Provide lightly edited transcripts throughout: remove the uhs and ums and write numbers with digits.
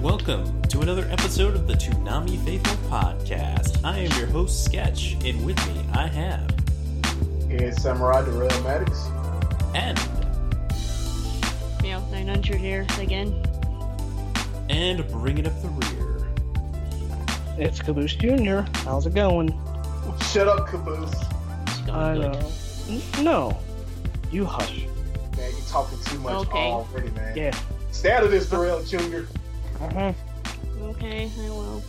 Welcome to another episode of the Toonami Faithful Podcast. I am your host, Sketch, and with me I have... It's Samurai The Maddox. And... Meow 900 here again. And bringing up the rear. It's Caboose Jr. How's it going? Shut up, Caboose. I know. No. You hush. Man, you're talking too much already, man. Yeah. Stay out of this, Darrell Jr. Okay, I will.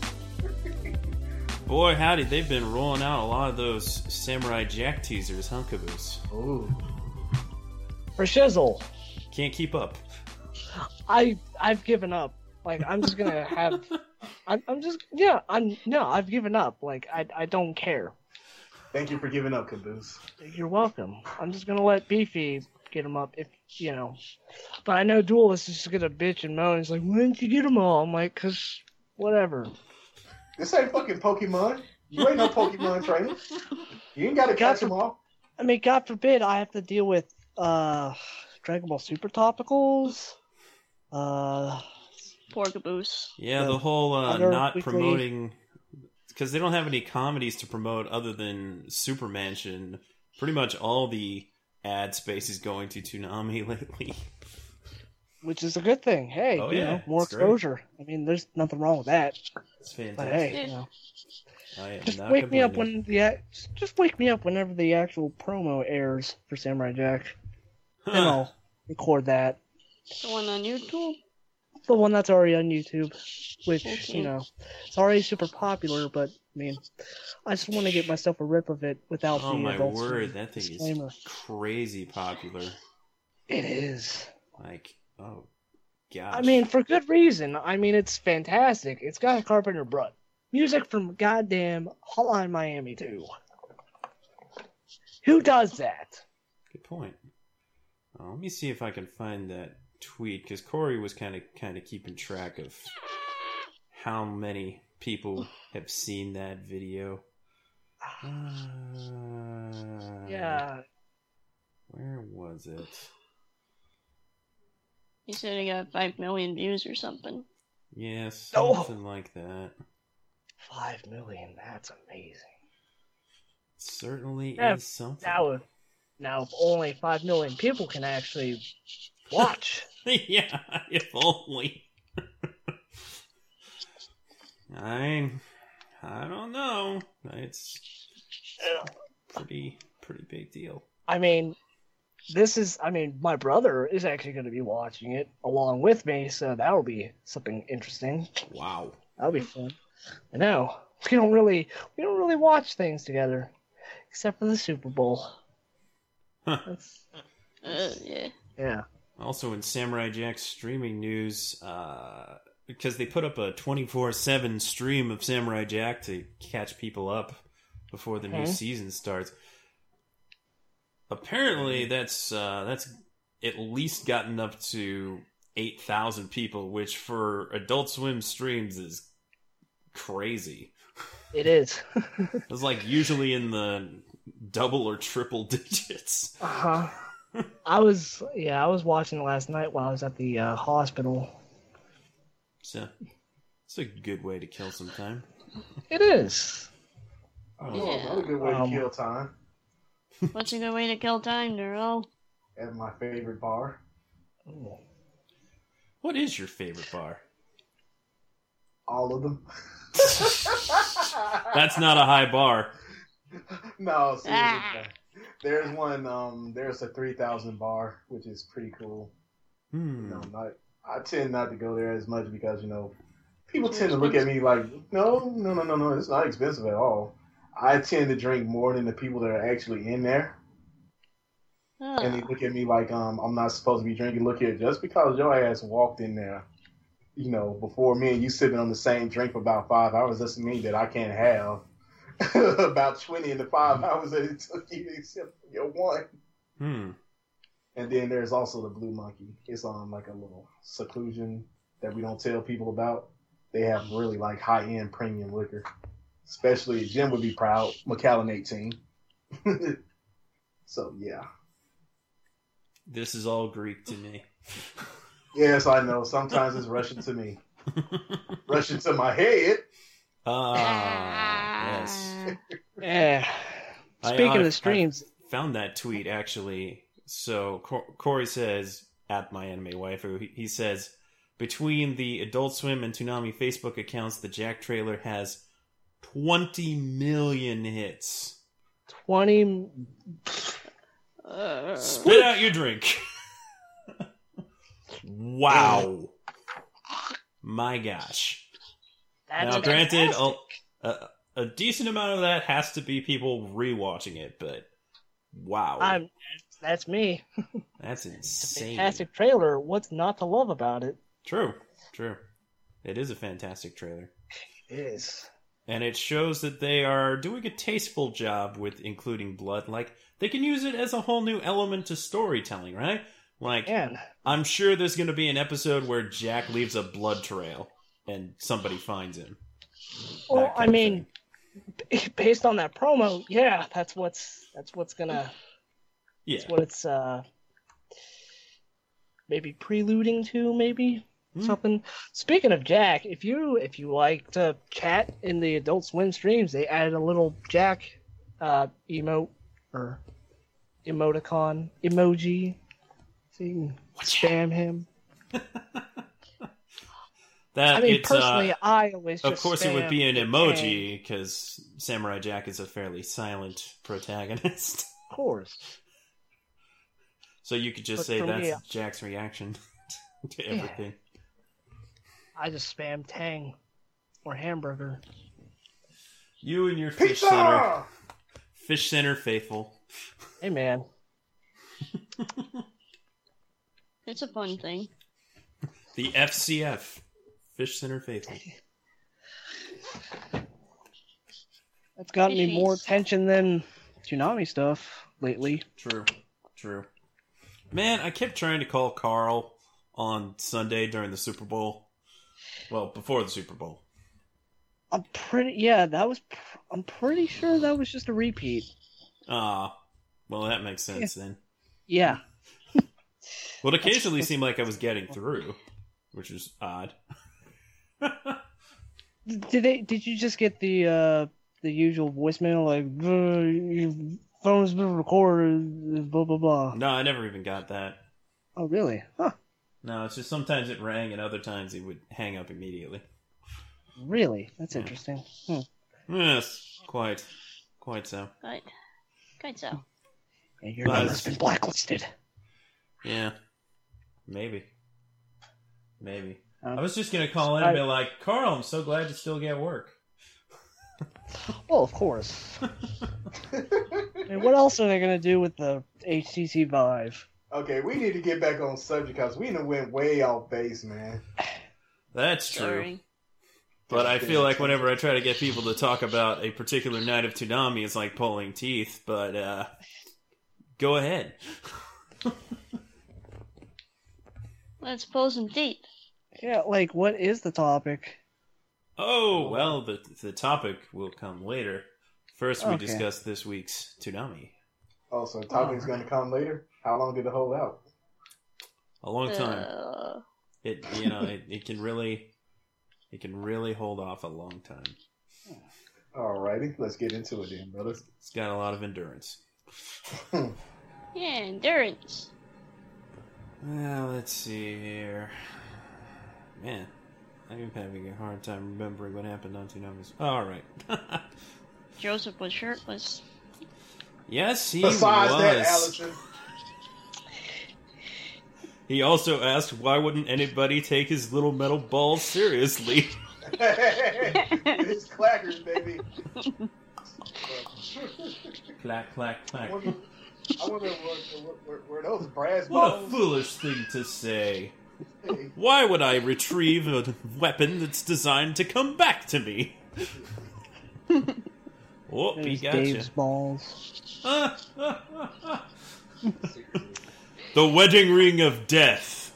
Boy, howdy, they've been rolling out a lot of those Samurai Jack teasers, huh, Caboose? Ooh. For shizzle. Can't keep up. I've given up. Like, I'm just gonna have... I've given up. Like, I don't care. Thank you for giving up, Caboose. You're welcome. I'm just gonna let Beefy... get them up, if you know. But I know Duelist is just gonna bitch and moan. He's like, "Why didn't you get them all?" I'm like, "Cause whatever." This ain't fucking Pokemon. You ain't no Pokemon trainer. You ain't gotta catch them all. I mean, God forbid I have to deal with Dragon Ball Super topicals. Poor Caboose. Yeah, the whole not promoting because they don't have any comedies to promote other than Super Mansion. Pretty much all the ad space is going to Toonami lately, which is a good thing. Hey, you know, more exposure. Great. I mean, there's nothing wrong with that. It's fantastic. But hey, you know, just wake me up whenever the actual promo airs for Samurai Jack, and I'll record that. The one on YouTube. The one that's already on YouTube, which you know, it's already super popular. But I mean, I just want to get myself a rip of it without the adult disclaimer. Oh my word, that thing is crazy popular. It is. Like, oh, gosh. I mean, for good reason. I mean, it's fantastic. It's got Carpenter Brut. Music from goddamn Hotline Miami 2. Who does that? Good point. Oh, let me see if I can find that tweet, because Corey was kind of keeping track of how many people have seen that video. Yeah. Where was it? He said it got 5 million views or something. Yeah, something like that. 5 million, that's amazing. Certainly is something. Now, if only 5 million people can actually watch. Yeah, if only. I don't know. It's pretty big deal. I mean, my brother is actually going to be watching it along with me, so that'll be something interesting. Wow. That'll be fun. I know. We don't really watch things together, except for the Super Bowl. Huh. Yeah. Also in Samurai Jack's streaming news, because they put up a 24/7 stream of Samurai Jack to catch people up before the new season starts. Apparently, that's at least gotten up to 8,000 people, which for Adult Swim streams is crazy. It is. It's like usually in the double or triple digits. Uh huh. I was watching last night while I was at the hospital. So, it's a good way to kill some time. It is. Another good way to kill time. What's a good way to kill time, Daryl? At my favorite bar. Oh. What is your favorite bar? All of them. That's not a high bar. No, seriously. There's one, there's a 3,000 bar, which is pretty cool. I tend not to go there as much because, you know, people tend to look at me like, no, it's not expensive at all. I tend to drink more than the people that are actually in there. And they look at me like I'm not supposed to be drinking. Look here, just because your ass walked in there, you know, before me and you sipping on the same drink for about 5 hours, doesn't mean that I can't have about 20 in the 5 hours that it took you to sip your one. Hmm. And then there's also the Blue Monkey. It's like a little seclusion that we don't tell people about. They have really like high-end premium liquor. Especially Jim would be proud. McAllen 18. So, yeah. This is all Greek to me. Yes, I know. Sometimes it's Russian to me. Russian to my head. Yes. Yeah. Speaking of the streams. I found that tweet, actually. So, Corey says, at my anime waifu, he says, between the Adult Swim and Toonami Facebook accounts, the Jack trailer has 20 million hits. 20... Spit out your drink. Wow. My gosh. That's now, granted, a decent amount of that has to be people rewatching it, but wow. That's me. That's insane. Fantastic trailer. What's not to love about it? True. It is a fantastic trailer. It is. And it shows that they are doing a tasteful job with including blood. Like, they can use it as a whole new element to storytelling, right? Like, man. I'm sure there's going to be an episode where Jack leaves a blood trail and somebody finds him. Well, I mean, based on that promo, yeah, that's what's gonna. Yeah. That's what it's maybe preluding to, maybe. Something. Speaking of Jack, if you like to chat in the Adult Swim streams, they added a little Jack emote or emoticon emoji, so you can spam him. That I mean, it's, personally, I always. Of just course, spam it would be an emoji because Samurai Jack is a fairly silent protagonist. Of course. So you could just say that's Jack's reaction to everything. Yeah. I just spam Tang or hamburger. You and your fish center. Fish center faithful. Hey, man. It's a fun thing. The FCF. Fish center faithful. That's gotten me more attention than Toonami stuff lately. True. Man, I kept trying to call Carl on Sunday during the Super Bowl. Well, before the Super Bowl. I'm pretty sure that was just a repeat. Well, that makes sense then. Yeah. Well, it occasionally seemed like I was getting through, which is odd. Did you just get the usual voicemail like your phone's been recorded, blah blah blah? No, I never even got that. Oh, really? Huh. No, it's just sometimes it rang, and other times it would hang up immediately. Really? That's interesting. Hmm. Yes, quite so. Quite so. And your number's been blacklisted. Yeah, maybe. I was just gonna call in and be like, "Carl, I'm so glad you still get work." Well, of course. And what else are they gonna do with the HTC Vive? Okay, we need to get back on subject because we went way off base, man. That's true. Sorry. But I feel like whenever I try to get people to talk about a particular night of Toonami, it's like pulling teeth, but go ahead. Let's pull some teeth. Yeah, like, what is the topic? Oh, well, the topic will come later. First, we discuss this week's Toonami. Oh, so the topic's going to come later? How long did it hold out? A long time. It it can really hold off a long time. Alrighty, let's get into it then, brothers. It's got a lot of endurance. Yeah, endurance. Well, let's see here. Man, I'm having a hard time remembering what happened on Toonami. Alright. Joseph was shirtless. Yes, he Besides was. That, Allison. He also asked, why wouldn't anybody take his little metal ball seriously? It's clackers, baby. Clack, clack, clack. I wonder where those brass balls... What a foolish thing to say. Why would I retrieve a weapon that's designed to come back to me? Whoop, he got you. Dave's balls. The wedding ring of death.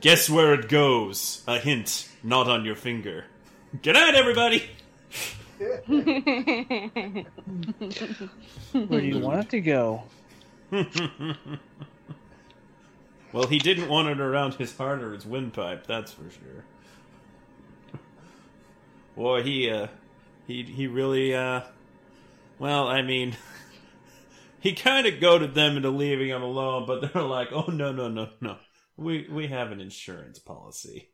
Guess where it goes. A hint, not on your finger. Good night, everybody! Where do you want it to go? Well, he didn't want it around his heart or his windpipe, that's for sure. Boy, he really, well, I mean, he kind of goaded them into leaving him alone, but they're like, oh, no. We have an insurance policy.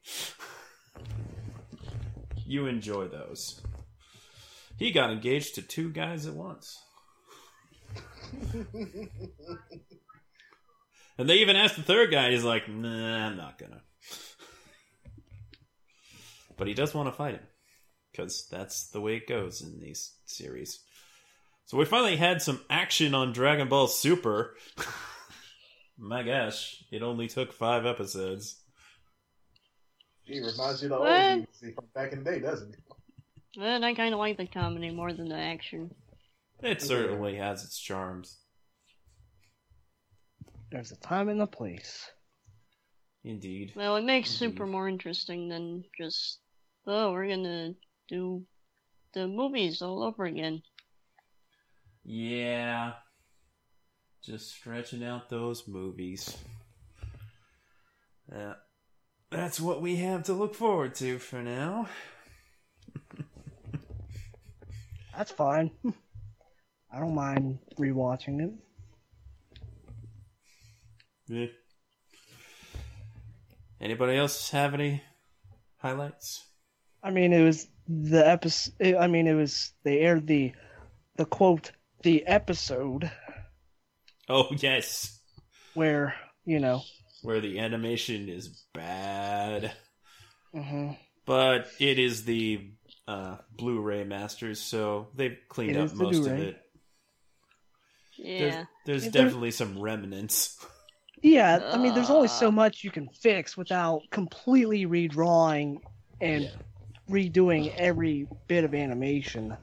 You enjoy those. He got engaged to two guys at once. And they even asked the third guy. He's like, nah, I'm not gonna. But he does want to fight him. Because that's the way it goes in these series. So we finally had some action on Dragon Ball Super. My gosh, it only took 5 episodes. He reminds you of the old movie from back in the day, doesn't he? Well, I kind of like the comedy more than the action. It certainly has its charms. There's a time and a place. Indeed. Well, it makes Super more interesting than just, oh, we're gonna do the movies all over again. Yeah. Just stretching out those movies. That's what we have to look forward to for now. That's fine. I don't mind rewatching it. Yeah. Anybody else have any highlights? I mean, it was the episode. I mean, it was they aired the quote the episode. Oh, yes. Where, you know... Where the animation is bad. Mm-hmm. But it is the Blu-ray masters, so they've cleaned up most of it. Yeah. There's definitely some remnants. Yeah, I mean, there's only so much you can fix without completely redrawing and redoing every bit of animation.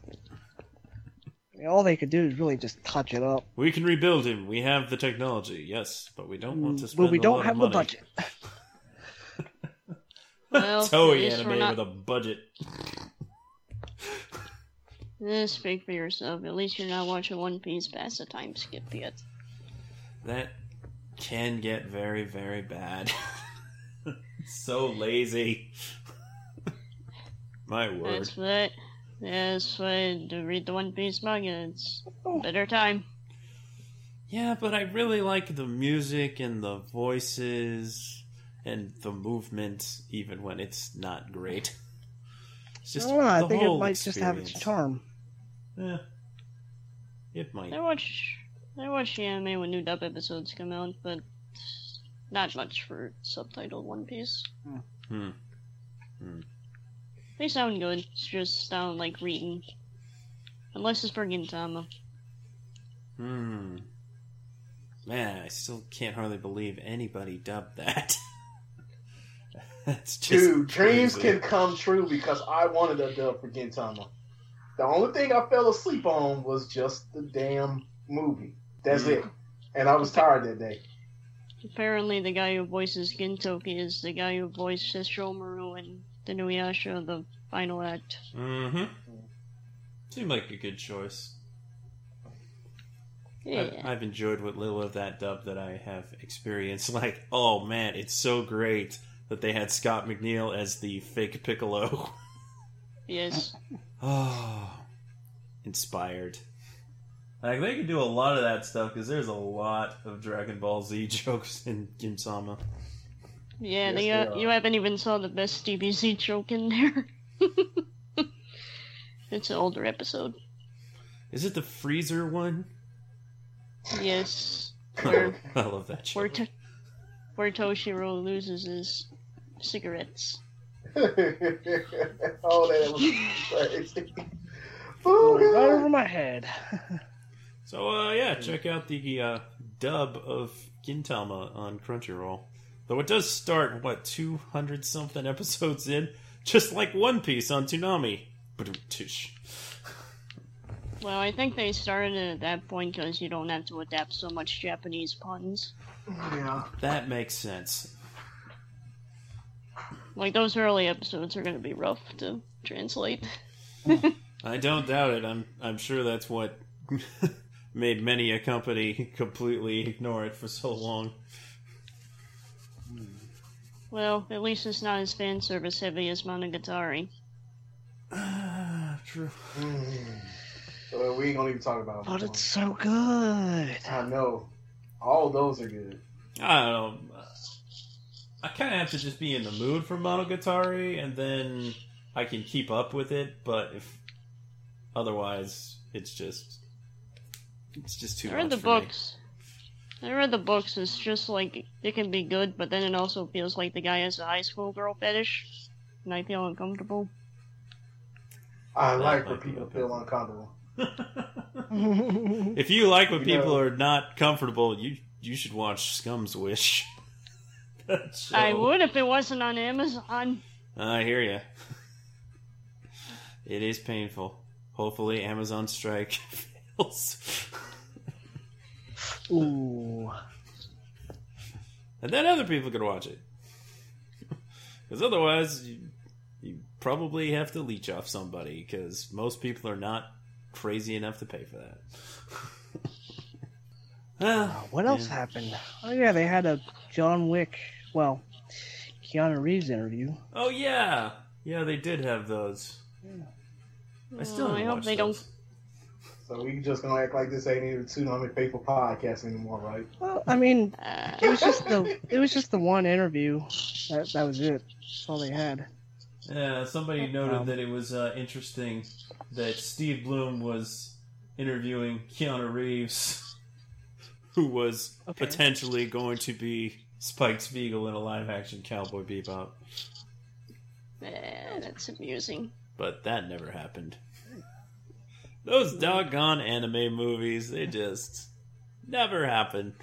All they could do is really just touch it up. We can rebuild him. We have the technology, yes, but we don't want to spend a lot of money. But we don't have the budget. Well, Toei anime with a budget. Speak for yourself. At least you're not watching One Piece past the time skip yet. That can get very, very bad. So lazy. My word. That's what... Yes, to read the One Piece manga, it's a better time. Yeah, but I really like the music and the voices and the movement, even when it's not great. It's just I think it might just have its charm. Yeah, it might. I watch the anime when new dub episodes come out, but not much for subtitled One Piece. They sound good. It's just sound like reading. Unless it's for Gintama. Man, I still can't hardly believe anybody dubbed that. That's just dude, crazy. Dreams can come true because I wanted a dub for Gintama. The only thing I fell asleep on was just the damn movie. That's it. And I was tired that day. Apparently the guy who voices Gintoki is the guy who voiced Sesshomaru and the Inuyasha, the final act. Seemed like a good choice. Yeah. I've enjoyed what little of that dub that I have experienced. Like, oh man, it's so great that they had Scott McNeil as the fake Piccolo. Yes. Oh, inspired. Like, they can do a lot of that stuff because there's a lot of Dragon Ball Z jokes in Gintama. Yeah, yes, you haven't even saw the best DBZ joke in there. It's an older episode. Is it the freezer one? Yes. Where, I love that joke. Where Toshiro loses his cigarettes. Oh, that was crazy. Right over my head. So, yeah, check out the dub of Gintama on Crunchyroll. Though it does start, what, 200-something episodes in? Just like One Piece on Toonami. Ba-doom-tish. Well, I think they started it at that point because you don't have to adapt so much Japanese puns. Yeah. That makes sense. Like, those early episodes are going to be rough to translate. I don't doubt it. I'm sure that's what made many a company completely ignore it for so long. Well, at least it's not as fan service heavy as Monogatari. True. We ain't gonna even talk about it. But it's so good. I know. All those are good. I don't know. I kind of have to just be in the mood for Monogatari, and then I can keep up with it. But if otherwise, it's just too much. I read the books. It's just like it can be good, but then it also feels like the guy has a high school girl fetish, and I feel uncomfortable. I like when people feel uncomfortable. If you like when people are not comfortable, you should watch Scum's Wish. I would if it wasn't on Amazon. I hear ya. It is painful. Hopefully Amazon strike fails. Ooh. And then other people could watch it. Because otherwise, you probably have to leech off somebody, because most people are not crazy enough to pay for that. What else happened? Oh yeah, they had a John Wick, Keanu Reeves interview. Oh yeah! Yeah, they did have those. Yeah. I still haven't watched those. Don't. So we just gonna act like this ain't even Toonami Faithful podcast anymore, right? Well, I mean, it was just the one interview. That was it. That's all they had. Yeah, somebody noted that it was interesting that Steve Bloom was interviewing Keanu Reeves, who was potentially going to be Spike Spiegel in a live-action Cowboy Bebop. That's amusing. But that never happened. Those doggone anime movies, they just never happen.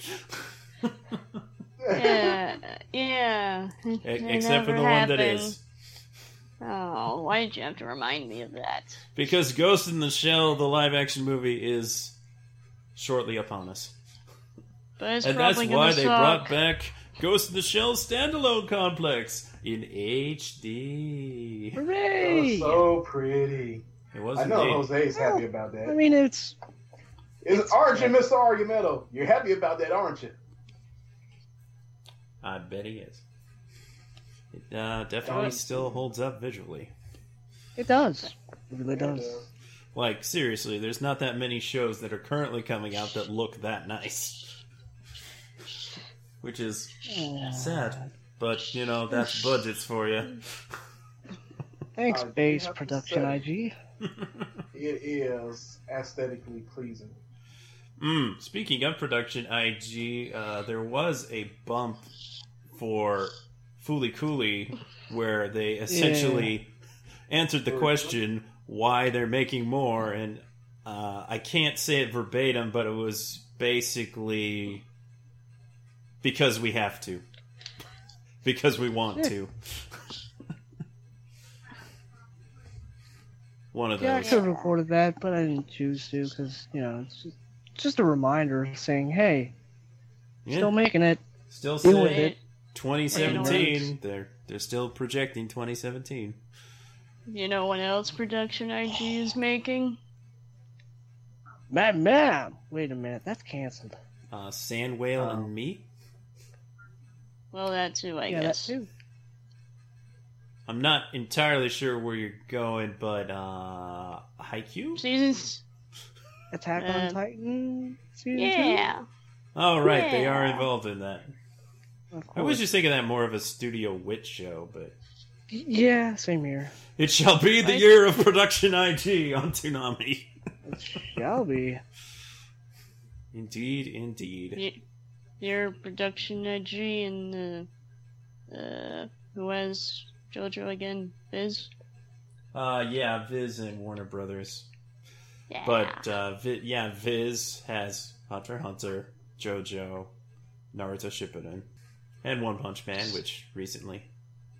Yeah. Except for the one that is. Oh, why did you have to remind me of that? Because Ghost in the Shell, the live-action movie, is shortly upon us. But it's and that's why they brought back Ghost in the Shell Standalone Complex in HD. Hooray! Oh, so pretty. It was. I know Jose's happy about that. I mean, it's orange and Mr. Argumento. You're happy about that, aren't you? I bet he is. It definitely still holds up visually. It does. It really does. Like, seriously, there's not that many shows that are currently coming out that look that nice. Which is sad. But, you know, that's budgets for you. Thanks, Base Production IG. It is aesthetically pleasing. Speaking of Production IG, there was a bump for Foolie Cooley where they essentially answered the question why they're making more, and I can't say it verbatim, but it was basically because we have to. Because we want to. One of those. Yeah, I could have recorded that, but I didn't choose to because, you know, it's just a reminder saying, hey, still making it. Still doing it. 2017, they're still projecting 2017. You know what else Production IG is making? Man, wait a minute, that's canceled. Sand Whale and Me? Well, that too, I guess. That too. I'm not entirely sure where you're going, but Haikyuu? Seasons. Attack on Titan? Season 2? Oh, right, they are involved in that. I was just thinking that more of a studio wit show, but... Yeah, same here. It shall be the year of Production IG on Toonami. It shall be. Indeed. Your Production IG and who has JoJo again? Viz? Viz and Warner Brothers. Yeah. But, Viz has Hunter x Hunter, JoJo, Naruto Shippuden, and One Punch Man, which recently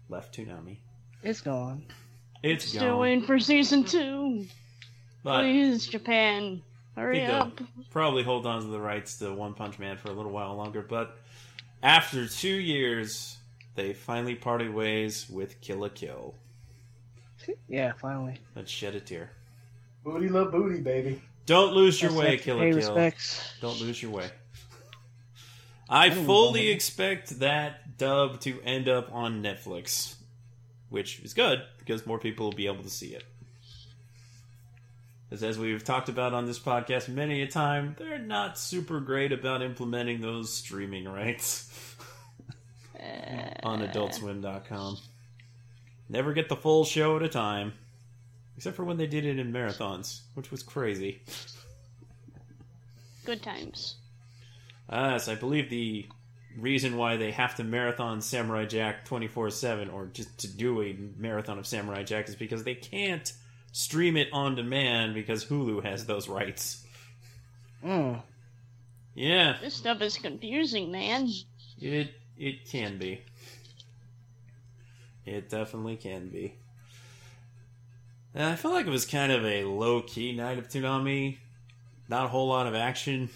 left Toonami. It's gone. It's gone. Still waiting for season 2. But please, Japan, hurry up. Probably hold on to the rights to One Punch Man for a little while longer, but after 2 years, they finally parted ways with Kill la Kill. Yeah, finally. Let's shed a tear. Booty love booty, baby. Don't lose your way, Kill la Kill. Don't lose your way. I fully expect that dub to end up on Netflix, which is good because more people will be able to see it. As we've talked about on this podcast many a time, they're not super great about implementing those streaming rights on AdultSwim.com. Never get the full show at a time, except for when they did it in marathons, which was crazy. Good times. So I believe the reason why they have to marathon Samurai Jack 24/7, or just to do a marathon of Samurai Jack, is because they can't stream it on demand because Hulu has those rights. Mm. Yeah. This stuff is confusing, man. It can be. It definitely can be. And I feel like it was kind of a low-key night of Toonami. Not a whole lot of action.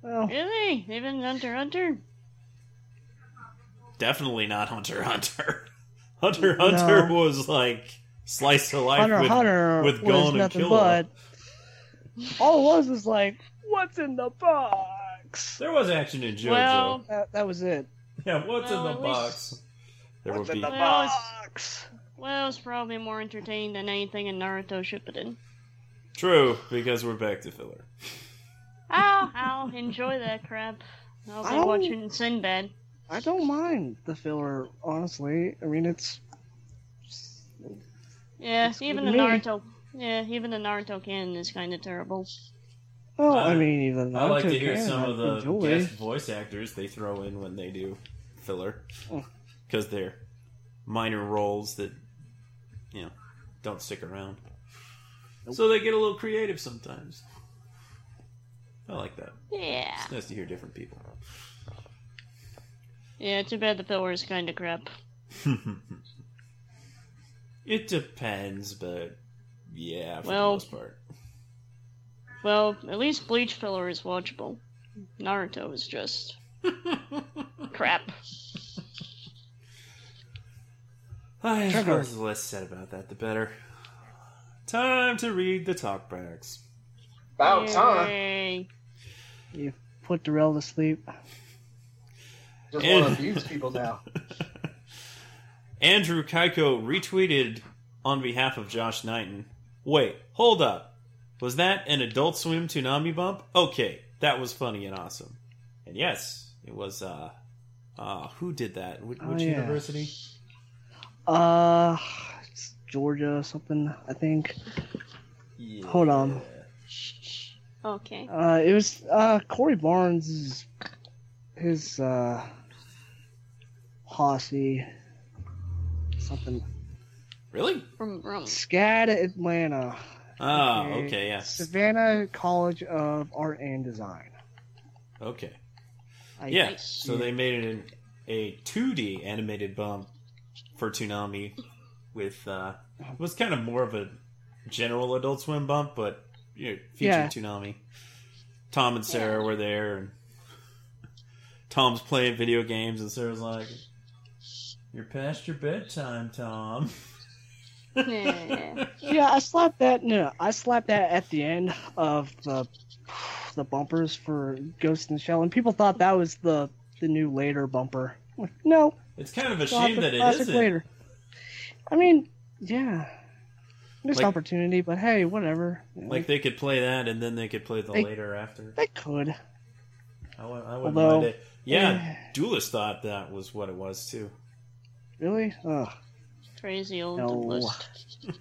Well, really? Even Hunter x Hunter? Definitely not Hunter x Hunter. Hunter x Hunter was like slice of life with Gon and Killua. All it was like, what's in the box? There was action in JoJo. Well, that was it. Yeah, what's in the box? There what's would in be the box? Well, it's probably more entertaining than anything in Naruto Shippuden. True, because we're back to filler. I'll enjoy that crap. I'll be watching Sinbad. I don't mind the filler, honestly. I mean, it's... Yeah, even the Naruto canon is kind of terrible. Well, I mean, even Naruto I like to hear some of the guest voice actors they throw in when they do filler. Because they're minor roles that, you know, don't stick around. Nope. So they get a little creative sometimes. I like that. Yeah. It's nice to hear different people. Yeah, too bad the filler is kind of crap. It depends, but yeah, for the most part. Well, at least Bleach filler is watchable. Naruto is just crap. I suppose the less said about that, the better. Time to read the talkbacks. About time. You put Darrell to sleep. Just want to abuse people now. Andrew Kaiko retweeted on behalf of Josh Knighton. Wait, hold up. Was that an Adult Swim Toonami bump? Okay, that was funny and awesome. And yes, it was, who did that? Which university? It's Georgia something, I think. Yeah. Hold on. Okay. It was, Corey Barnes' his posse... something. Really? From SCAD Atlanta. Oh, okay, yes. Savannah College of Art and Design. Okay. So they made it a 2D animated bump for Toonami with, it was kind of more of a general Adult Swim bump, but featuring Toonami. Tom and Sarah were there, and Tom's playing video games, and Sarah's like, "You're past your bedtime, Tom." Yeah, I slapped that at the end of the bumpers for Ghost in the Shell, and people thought that was the new later bumper. Like, no, it's kind of a shame that it isn't. Later. I mean, yeah, missed opportunity, but hey, whatever. Like they could play that, and then they could play the later after. They could. I wouldn't mind it. Yeah, Duelist thought that was what it was too. Really? Ugh. Crazy old Duelist.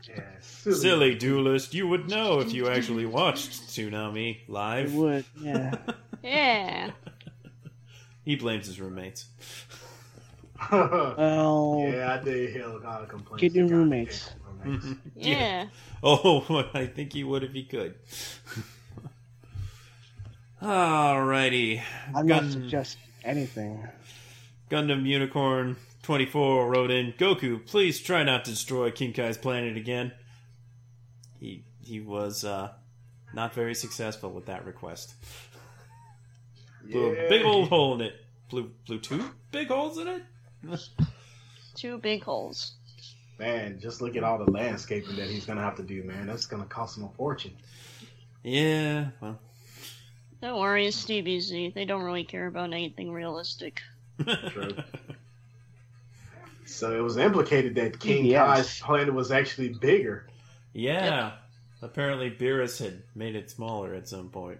Yeah, silly Duelist. You would know if you actually watched Toonami live. You would, yeah. Yeah. He blames his roommates. Well, yeah, I do. He'll gotta complain. Get new roommates. nice. Yeah. Oh, I think he would if he could. Alrighty. I'm not suggesting anything. Gundam Unicorn 24 wrote in, Goku, please try not to destroy King Kai's planet again. He was not very successful with that request. Yeah. Blew a big old hole in it. Blew two big holes in it? Two big holes. Man, just look at all the landscaping that he's going to have to do, man. That's going to cost him a fortune. Yeah, well. Don't worry, it's DBZ. They don't really care about anything realistic. True. So it was implicated that King Kai's planet was actually bigger. Yeah. Yep. Apparently Beerus had made it smaller at some point.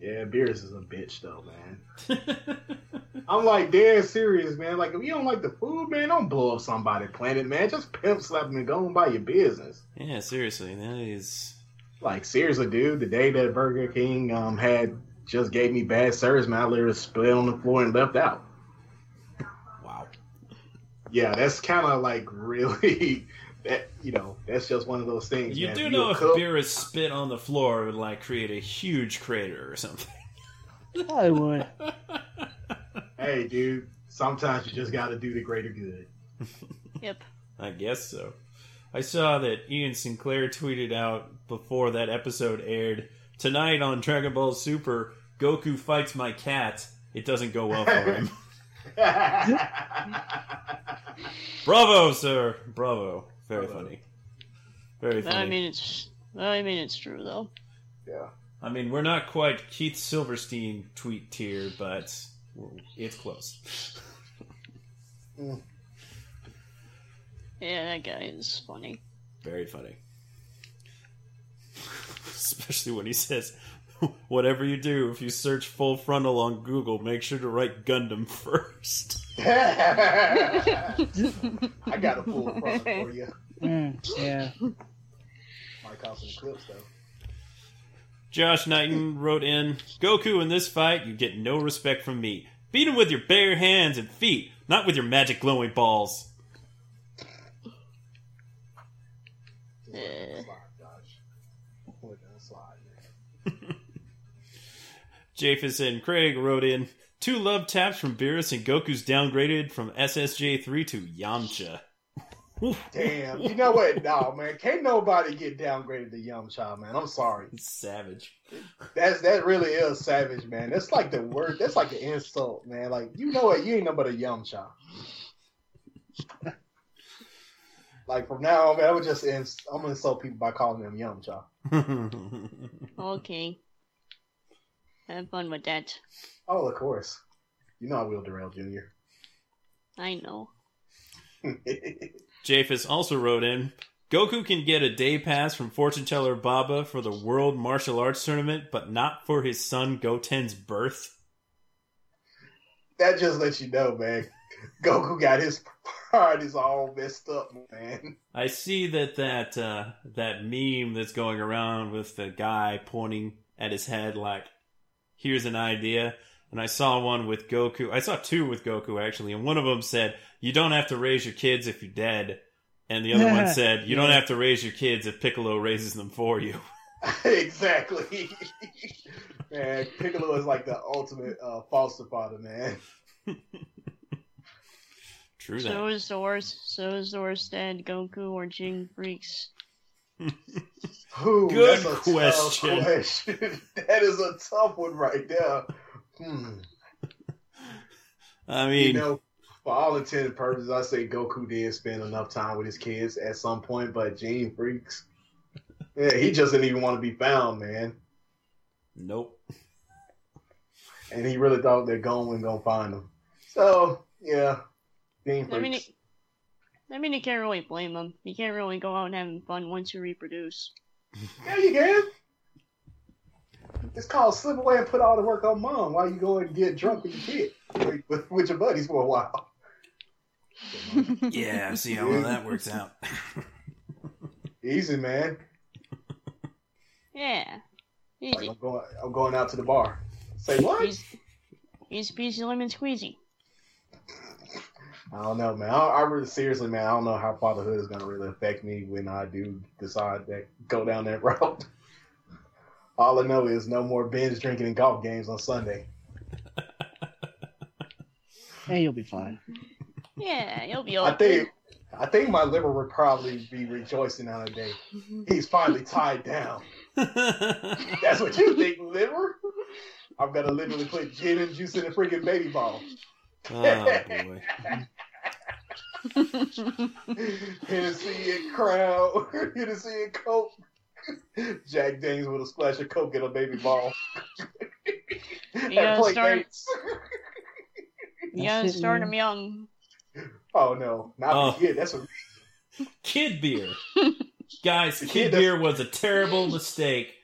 Yeah, Beerus is a bitch, though, man. I'm like, dead serious, man. Like, if you don't like the food, man, don't blow up somebody's planet, man. Just pimp slap them and go and buy your business. Yeah, seriously. That is... Like, seriously, dude, the day that Burger King had just gave me bad service, man, I literally spilled on the floor and left out. Wow. Yeah, that's kind of, like, really... That, you know, that's just one of those things. You man. Do know if Beerus spit on the floor, it would like create a huge crater or something. I would. Hey, dude, sometimes you just gotta do the greater good. Yep. I guess so. I saw that Ian Sinclair tweeted out before that episode aired, tonight on Dragon Ball Super, Goku fights my cat. It doesn't go well for him. Bravo, sir. Bravo. Very funny. Very funny. I mean, it's true, though. Yeah. I mean, we're not quite Keith Silverstein tweet tier, but it's close. Yeah, that guy is funny. Very funny. Especially when he says, whatever you do, if you search full frontal on Google, make sure to write Gundam first. I got a full front for you. Yeah. Might cost some clips, though. Josh Knighton wrote in, Goku, in this fight, you get no respect from me. Beat him with your bare hands and feet, not with your magic glowing balls. Japheth and Craig wrote in, two love taps from Beerus and Goku's downgraded from SSJ3 to Yamcha. Damn, you know what? No, man, can't nobody get downgraded to Yamcha, man. I'm sorry. It's savage. That really is savage, man. That's like the word. That's like the insult, man. Like, you know what? You ain't nobody Yamcha. Like, from now on, man, I'm going to insult people by calling them Yamcha. Okay. Have fun with that. Oh, of course. You know I will derail, Junior. I know. Japheth also wrote in, Goku can get a day pass from fortune teller Baba for the World Martial Arts Tournament, but not for his son Goten's birth. That just lets you know, man. Goku got his priorities all messed up, man. I see that meme that's going around with the guy pointing at his head like, here's an idea. And I saw one with Goku. I saw two with Goku, actually. And one of them said, you don't have to raise your kids if you're dead. And the other one said, you don't have to raise your kids if Piccolo raises them for you. Exactly. Man, Piccolo is like the ultimate foster father, man. True that. So is the worst dad, Goku or Jing Freaks? Ooh, good question. That is a tough one right there. I mean, you know, for all intents and purposes, I say Goku did spend enough time with his kids at some point, but Gene Freaks, yeah, he just didn't even want to be found, man. Nope. And he really thought that Gon wasn't gonna find him. So yeah, Gene Freaks. I mean, you can't really blame him. You can't really go out and having fun once you reproduce. Yeah, you can. It's called slip away and put all the work on mom while you go and get drunk with your kid, with your buddies for a while. Yeah, see how well that works out. Easy, man. Yeah. Easy. Like, I'm going out to the bar. Say what? He's peasy lemon squeezy. I don't know, man. I really, seriously, man, I don't know how fatherhood is going to really affect me when I do decide to go down that route. All I know is no more binge drinking and golf games on Sunday. Hey, you'll be fine. Yeah, you'll be all right. I think my liver would probably be rejoicing on a day. He's finally tied down. That's what you think, liver? I'm going to literally put gin and juice in a freaking baby ball. Oh, boy. Hennessy and Crown. Hennessy and Coke. Jack Daniels with a splash of Coke in a baby ball. You gotta start him young. Oh, no. Not a kid. That's what... Kid beer. Guys, kid beer was a terrible mistake.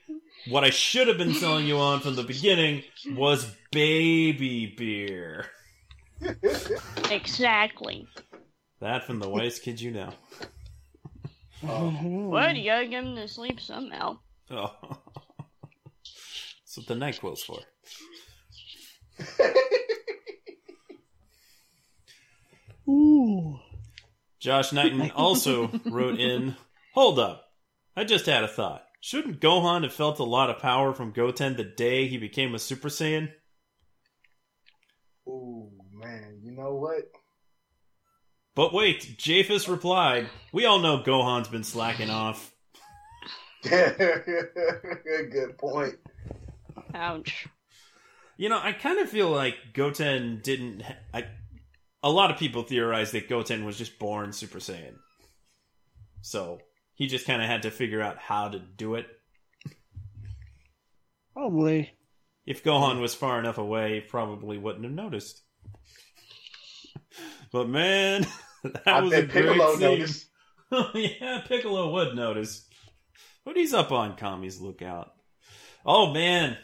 What I should have been selling you on from the beginning was baby beer. Exactly. That from the wise kids you know. What? You gotta get him to sleep somehow. Oh. That's what the NyQuil's for. Ooh. Josh Knighton also wrote in, "Hold up. I just had a thought. Shouldn't Gohan have felt a lot of power from Goten the day he became a Super Saiyan?" Ooh, man. You know what? But wait, Japheth replied, "We all know Gohan's been slacking off." Good point. Ouch. You know, I kind of feel like Goten didn't... A lot of people theorize that Goten was just born Super Saiyan. So, he just kind of had to figure out how to do it. Probably. If Gohan was far enough away, he probably wouldn't have noticed. But man, that was a Piccolo great noticed. Oh, yeah, Piccolo would notice. But he's up on Kami's lookout. Oh, man.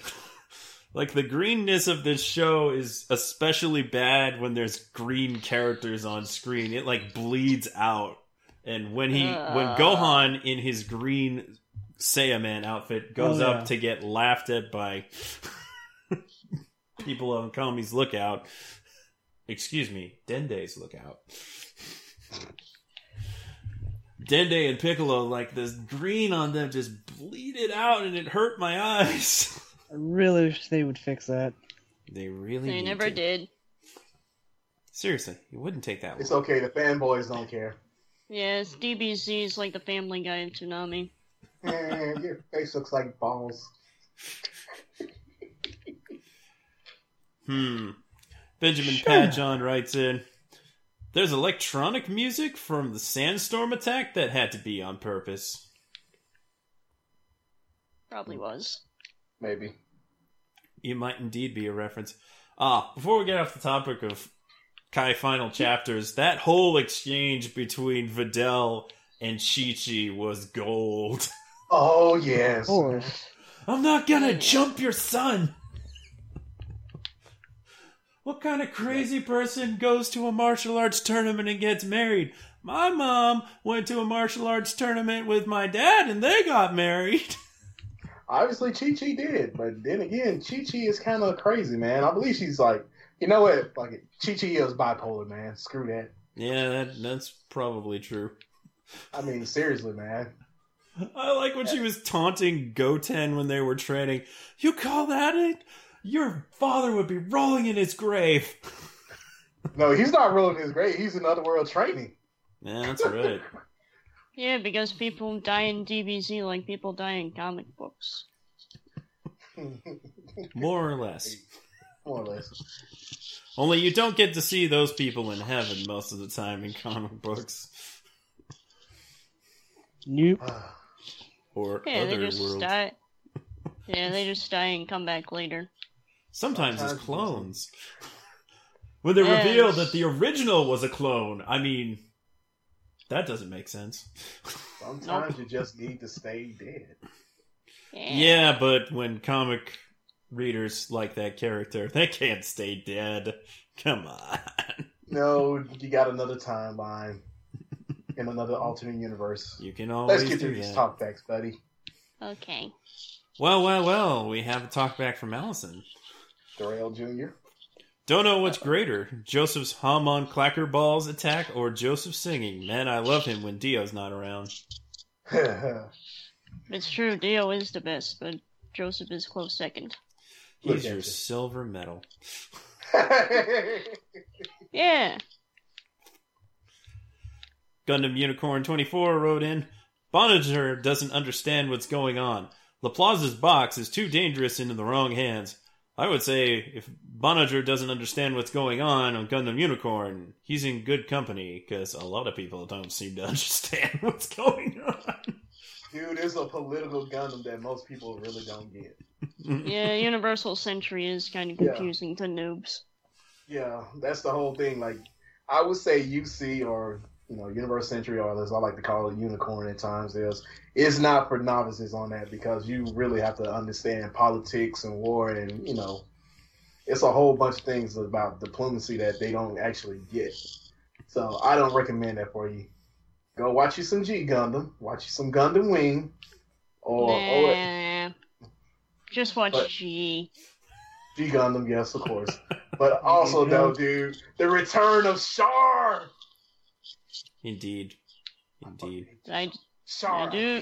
Like, the greenness of this show is especially bad when there's green characters on screen. It, like, bleeds out. And when Gohan, in his green Saiyaman outfit, goes up to get laughed at by people on Kami's lookout. Excuse me, Dende's lookout. Dende and Piccolo, like, this green on them just bleeded out and it hurt my eyes. I really wish they would fix that. They never did. Seriously, it wouldn't take that long. It's okay, the fanboys don't care. Yes, DBZ is like the Family Guy of Toonami. Man, your face looks like balls. Benjamin Padjohn writes in, "There's electronic music from the sandstorm attack that had to be on purpose." Probably was. Maybe. It might indeed be a reference. Before we get off the topic of Kai Final Chapters, that whole exchange between Videl and Chi-Chi was gold. Oh, yes. I'm not gonna jump your son! What kind of crazy person goes to a martial arts tournament and gets married? My mom went to a martial arts tournament with my dad and they got married. Obviously, Chi-Chi did, but then again, Chi-Chi is kind of crazy, man. I believe she's like, you know what? Fuck it. Chi-Chi is bipolar, man. Screw that. Yeah, that's probably true. I mean, seriously, man. I like when she was taunting Goten when they were training. "You call that it? Your father would be rolling in his grave." No, he's not rolling in his grave. He's in Otherworld training. Yeah, that's right. Yeah, because people die in DBZ like people die in comic books. More or less. More or less. Only you don't get to see those people in heaven most of the time in comic books. Nope. Or other worlds. Yeah, they just die and come back later. Sometimes as clones. When they reveal that the original was a clone, I mean... That doesn't make sense. Sometimes you just need to stay dead. Yeah, but when comic readers like that character, they can't stay dead. Come on. No, you got another timeline in another alternate universe. You can always Let's get through these talk backs, buddy. Okay. Well, we have a talk back from Allison. Dorrell Jr. Don't know what's greater, Joseph's hum on clacker balls attack or Joseph singing. Man, I love him when Dio's not around. It's true, Dio is the best, but Joseph is close second. He's your silver medal. Yeah. Gundam Unicorn 24 wrote in, Bonager doesn't understand what's going on. LaPlaza's box is too dangerous into the wrong hands. I would say if Bonager doesn't understand what's going on Gundam Unicorn, he's in good company, because a lot of people don't seem to understand what's going on. Dude, there's a political Gundam that most people really don't get. Yeah, Universal Century is kind of confusing to noobs. Yeah, that's the whole thing. Like, I would say UC or, you know, Universal Century, or as I like to call it, Unicorn at times, it's not for novices on that, because you really have to understand politics and war and, you know, it's a whole bunch of things about diplomacy that they don't actually get. So I don't recommend that for you. Go watch you some G Gundam, watch you some Gundam Wing, just watch G Gundam, yes, of course. But also, though, dude, the return of Char. Indeed. Char, I do.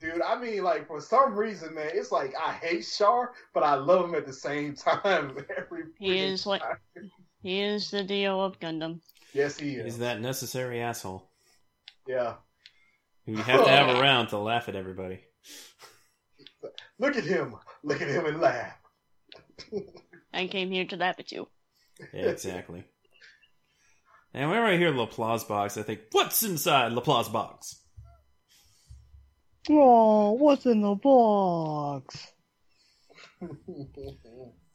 Dude, I mean, like, for some reason, man, it's like I hate Char, but I love him at the same time. He is the Dio of Gundam. Yes, he is. He's that necessary asshole. Yeah. Who you have to have around to laugh at everybody. Look at him and laugh. I came here to laugh at you. Yeah, exactly. And whenever I hear LaPlace box, I think, what's inside LaPlace box? Oh, what's in the box?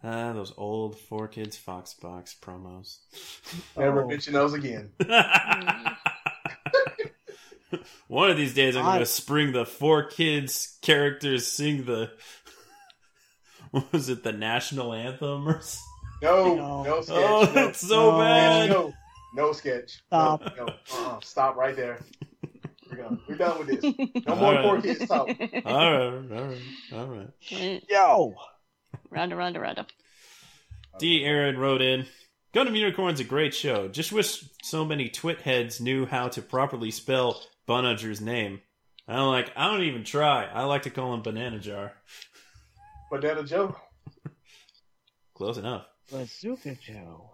Those old 4Kids Fox box promos. Never mention those again. One of these days I'm going to spring the 4Kids characters sing the... What was it? The national anthem? Or something? No sketch. Oh, no. That's so bad. No sketch. Stop. No. Stop right there. We're done with this. No more 4Kids talk. All right. Yo. Round up. D. Aaron wrote in, Gundam Unicorn's a great show. Just wish so many twit heads knew how to properly spell Bonager's name. I don't even try. I like to call him Banana Jar. Banana Joe. Close enough. Bazooka Joe.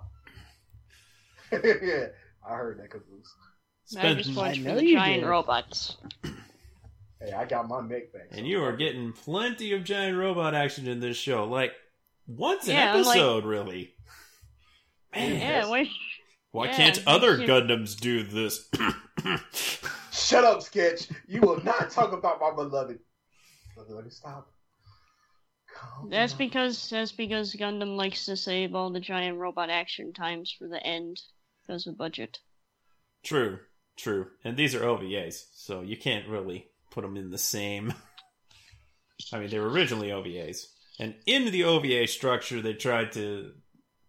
Yeah, I heard that Caboose. I just watched for the giant robots. Hey, I got my mech back. And you are getting plenty of giant robot action in this show. Like, once an episode, like, really. Man, why can't other Gundams do this? Shut up, Sketch. You will not talk about my beloved. Stop. That's because Gundam likes to save all the giant robot action times for the end because of budget. True. And these are OVAs, so you can't really put them in the same... I mean, they were originally OVAs. And in the OVA structure, they tried to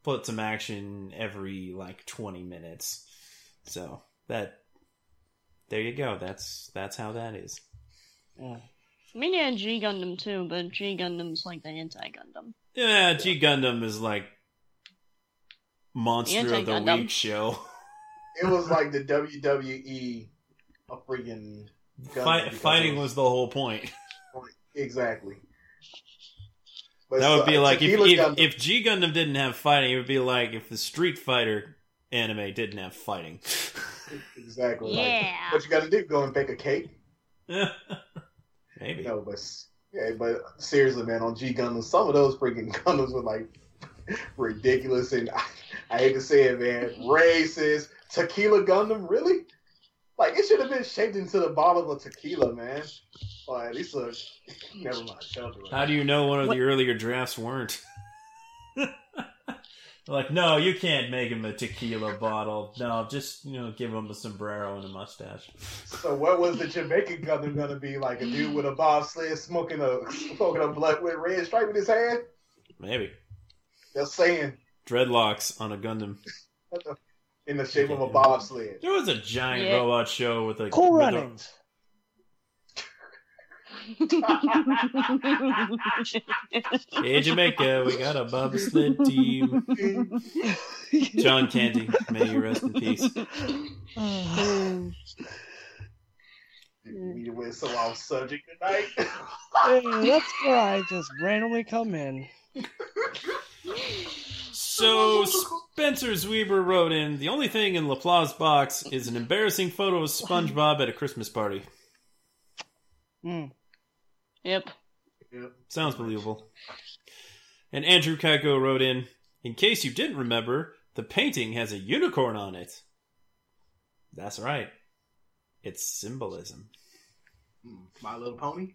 put some action every, 20 minutes. So, there you go. That's how that is. Yeah. I mean, yeah, G Gundam too, but G Gundam's like the anti-Gundam. Yeah, G Gundam is like Monster of the Week show. It was like the WWE of freaking Gundam. Fighting was the whole point. Exactly. But that would be like if G Gundam didn't have fighting, it would be like if the Street Fighter anime didn't have fighting. Exactly. Yeah. Like, what you gotta do, go and bake a cake? Maybe. No, but seriously, man, on G Gundam, some of those freaking Gundams were ridiculous, and I hate to say it, man, racist. Tequila Gundam, really? It should have been shaped into the bottle of tequila, man. At least never mind. How do you know one of the earlier drafts weren't? No, you can't make him a tequila bottle. No, just, give him a sombrero and a mustache. So what was the Jamaican Gundam going to be? Like a dude with a bobsled smoking a blunt with red stripe in his hand? Maybe. Just saying. Dreadlocks on a Gundam. In the shape of a bobsled. There was a giant robot show with a... Cool Runnings. In Jamaica, we got a bobsled team. John Candy, may you rest in peace. We went so off subject tonight. That's where I just randomly come in. So Spencer Zweber wrote in, the only thing in LaPlace's box is an embarrassing photo of SpongeBob at a Christmas party. Mm. Yep. Sounds believable. And Andrew Kaiko wrote in case you didn't remember, the painting has a unicorn on it. That's right. It's symbolism. My Little Pony?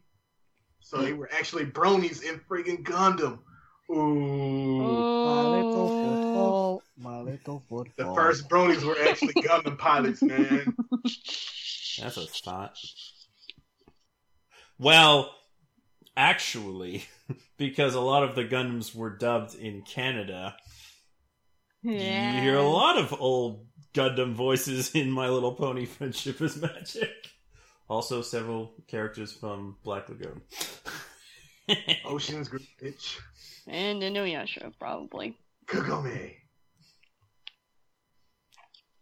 So they were actually bronies in friggin' Gundam. Ooh. My little football. The first bronies were actually Gundam pilots, man. That's a thought. Well, actually, because a lot of the Gundams were dubbed in Canada, You hear a lot of old Gundam voices in My Little Pony Friendship is Magic. Also, several characters from Black Lagoon. Ocean's Great Bitch. And Inuyasha, probably. Kagome.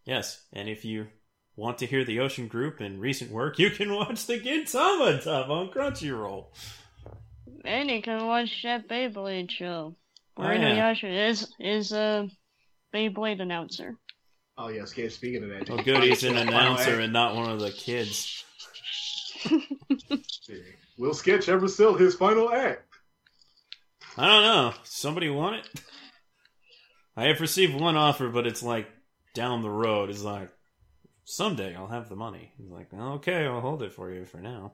Yes, and if you want to hear the Ocean Group in recent work, you can watch the Gintama dub on Crunchyroll. And you can watch that Beyblade show. Where Inuyasha is a Beyblade announcer. Oh, yes, Gabe, speaking of that. Oh, good, he's an announcer and not one of the kids. Will Sketch ever sell his final act? I don't know. Somebody want it? I have received one offer, but it's like down the road. It's like, someday I'll have the money. He's like, okay, I'll hold it for you for now.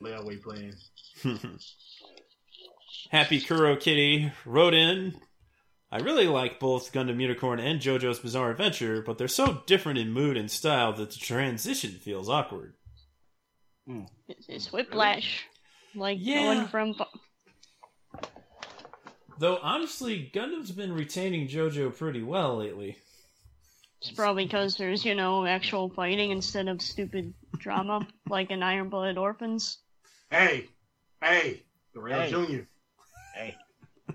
Layaway plan. Happy Kuro Kitty wrote in, I really like both Gundam Unicorn and JoJo's Bizarre Adventure, but they're so different in mood and style that the transition feels awkward. Mm. It's whiplash. Like going from... Though, honestly, Gundam's been retaining JoJo pretty well lately. It's probably because there's, actual fighting instead of stupid drama, like in Iron-Blooded Orphans. Hey! Durrell Jr. Hey.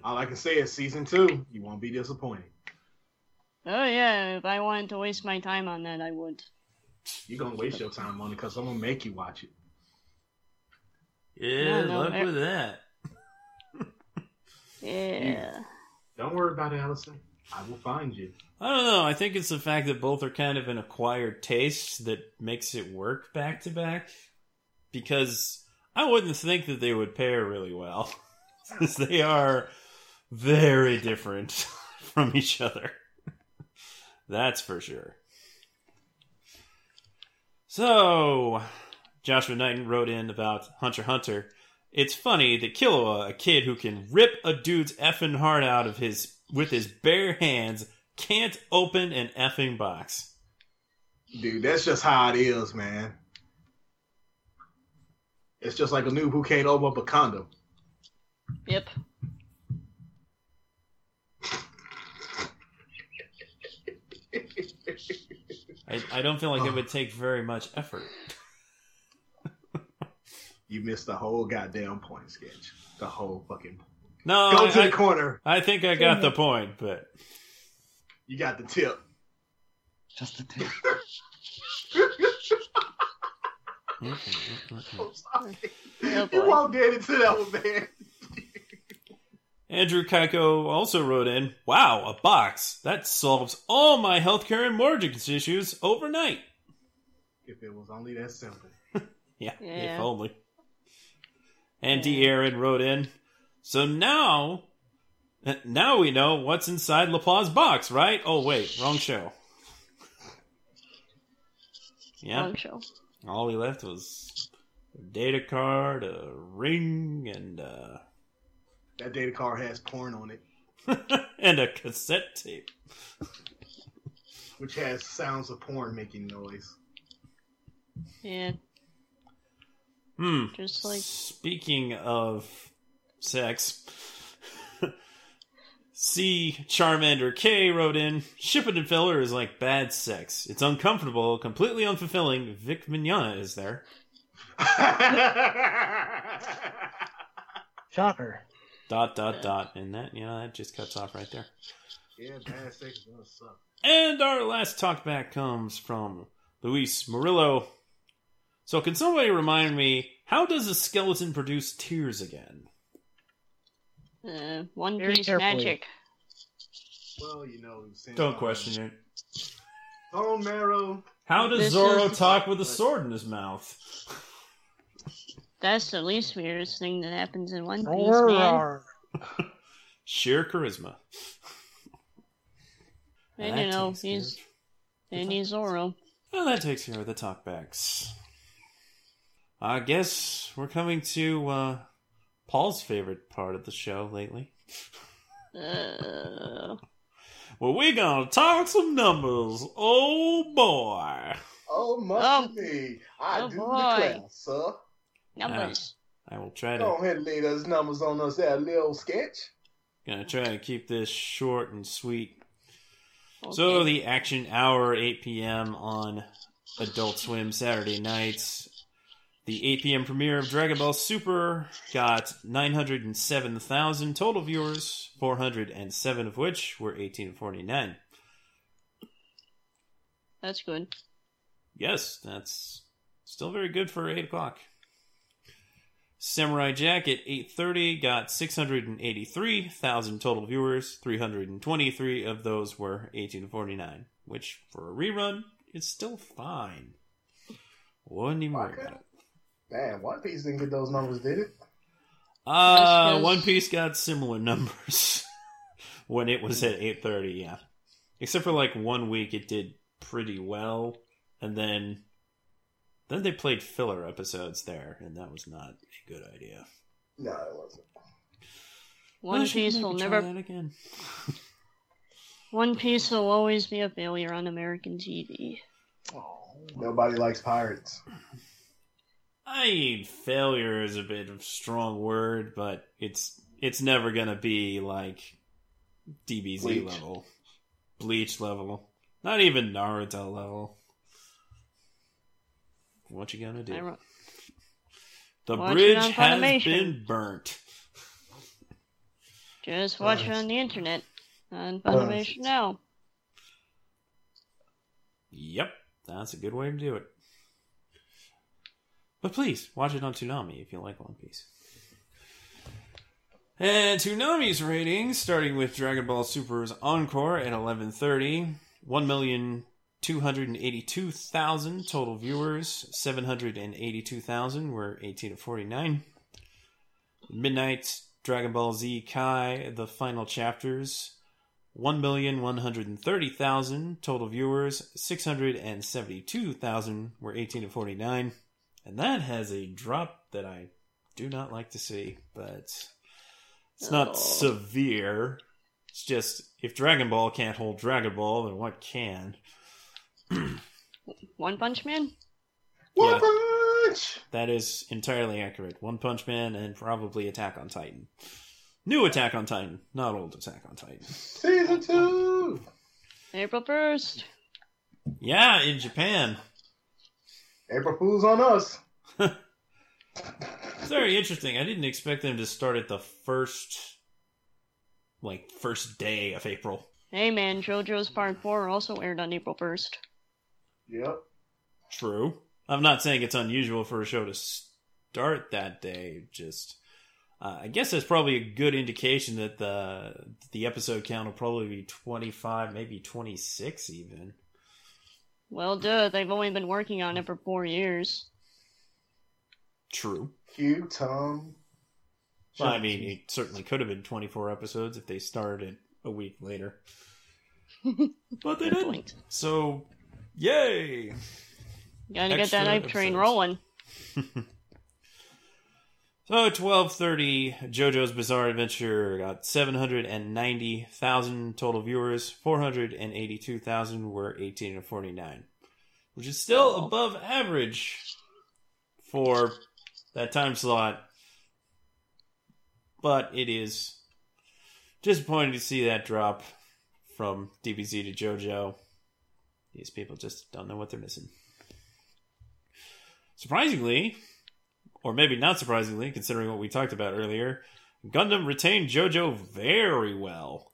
All I can say is season 2, you won't be disappointed. Oh yeah, if I wanted to waste my time on that, I would. You're going to waste your time on it because I'm going to make you watch it. Yeah, luck with that. Yeah. Don't worry about it, Allison. I will find you. I don't know. I think it's the fact that both are kind of an acquired taste that makes it work back to back. Because I wouldn't think that they would pair really well. Since they are very different from each other. That's for sure. So, Joshua Knighton wrote in about Hunter x Hunter. It's funny that Killua, a kid who can rip a dude's effing heart out of his with his bare hands, can't open an effing box. Dude, that's just how it is, man. It's just like a noob who can't open up a condom. Yep. I don't feel like it would take very much effort. You missed the whole goddamn point, Sketch. The whole fucking point. No, go to the corner. I think I got the point, but... You got the tip. Just the tip. I'm sorry. You walked into that one, man. Andrew Kaiko also wrote in, wow, a box. That solves all my healthcare and mortgage issues overnight. If it was only that simple. Yeah, if only. Andy Aaron wrote in, so now we know what's inside LaPlace's box, right? Oh, wait, wrong show. Yeah. Wrong show. All we left was a data card, a ring, and that data card has porn on it. And a cassette tape. Which has sounds of porn making noise. Yeah. Just like... Speaking of sex, C. Charmander K. wrote in, Shippuden filler is like bad sex. It's uncomfortable, completely unfulfilling. Vic Mignogna is there. Shocker. Dot, dot, dot. And that, you know, that just cuts off right there. Yeah, bad station's gonna suck. And our last talkback comes from Luis Murillo. So can somebody remind me, how does a skeleton produce tears again? One Piece magic. Well, you know, don't question it. Bone marrow. How does Zoro talk with a sword in his mouth? That's the least weirdest thing that happens in One Piece, man. Sheer charisma. And you know, he's Zoro. Well, that takes care of the talkbacks. I guess we're coming to Paul's favorite part of the show lately. Well, we're gonna talk some numbers. Oh boy! Oh my! Declare, sir. Numbers. I will try to go ahead and lay those numbers on us. That little sketch. Gonna try to keep this short and sweet. Okay. So the Action Hour, 8 p.m. on Adult Swim Saturday nights. The 8 p.m. premiere of Dragon Ball Super got 907,000 total viewers, 407 of which were 18-49. That's good. Yes, that's still very good for 8 o'clock. Samurai Jack at 8:30 got 683,000 total viewers, 323 of those were 18-49, which for a rerun is still fine. Wouldn't even worry about it. Man, One Piece didn't get those numbers, did it? One Piece got similar numbers when it was at 8:30, yeah. Except for like 1 week it did pretty well, and then they played filler episodes there, and that was not a good idea. No, it wasn't. One Piece will never... That again. One Piece will always be a failure on American TV. Oh, nobody likes pirates. I mean, failure is a bit of a strong word, but it's never gonna be like DBZ level, Bleach level, not even Naruto level. What you gonna do? The bridge has been burnt. Just watch it on the internet on Funimation now. Yep, that's a good way to do it. But please, watch it on Toonami if you like One Piece. And Toonami's ratings, starting with Dragon Ball Super's Encore at 11:30, 1,282,000 total viewers, 782,000 were 18-49. Midnight Dragon Ball Z Kai, The Final Chapters, 1,130,000 total viewers, 672,000 were 18-49. And that has a drop that I do not like to see, but it's not severe. It's just, if Dragon Ball can't hold Dragon Ball, then what can? One Punch Man? Yeah, One Punch! That is entirely accurate. One Punch Man and probably Attack on Titan. New Attack on Titan, not old Attack on Titan. Season 2! April 1st. Yeah, in Japan. April Fool's on us. It's very interesting. I didn't expect them to start at the first day of April. Hey man, JoJo's Part 4 also aired on April 1st. Yep. True. I'm not saying it's unusual for a show to start that day. Just, I guess that's probably a good indication that the episode count will probably be 25, maybe 26 even. Well, duh, they've only been working on it for 4 years. True. Cute, Tom. Well, I mean, it certainly could have been 24 episodes if they started a week later. But they didn't. Point. So, yay! Gotta get that hype train rolling. So, 12:30, JoJo's Bizarre Adventure got 790,000 total viewers. 482,000 were 18-49, which is still above average for that time slot. But it is disappointing to see that drop from DBZ to JoJo. These people just don't know what they're missing. Surprisingly, or maybe not surprisingly, considering what we talked about earlier, Gundam retained JoJo very well.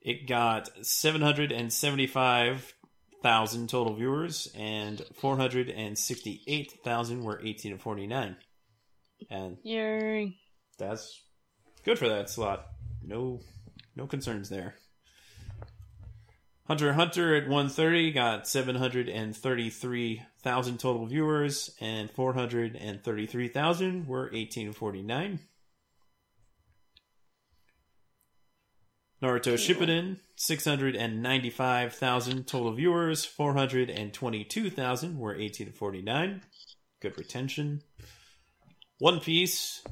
It got 775,000 total viewers, and 468,000 were 18 to 49. And yay. That's good for that slot. No concerns there. Hunter x Hunter at 130 got 733,000 total viewers, and 433,000 were 18 to 49. Naruto Shippuden, 695,000 total viewers, 422,000 were 18 to 49. Good retention. One Piece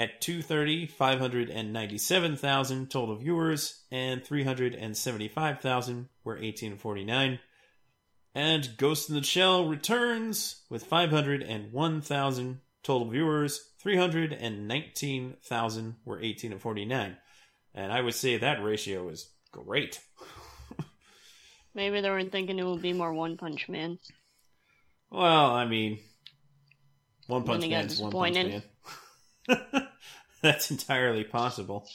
at 230, 597,000 total viewers, and 375,000 were 18 to 49. And Ghost in the Shell returns with 501,000 total viewers, 319,000 were 18 to 49. And I would say that ratio is great. Maybe they were thinking it would be more One Punch Man. Well, I mean, One Punch Man's One Punch Man. That's entirely possible.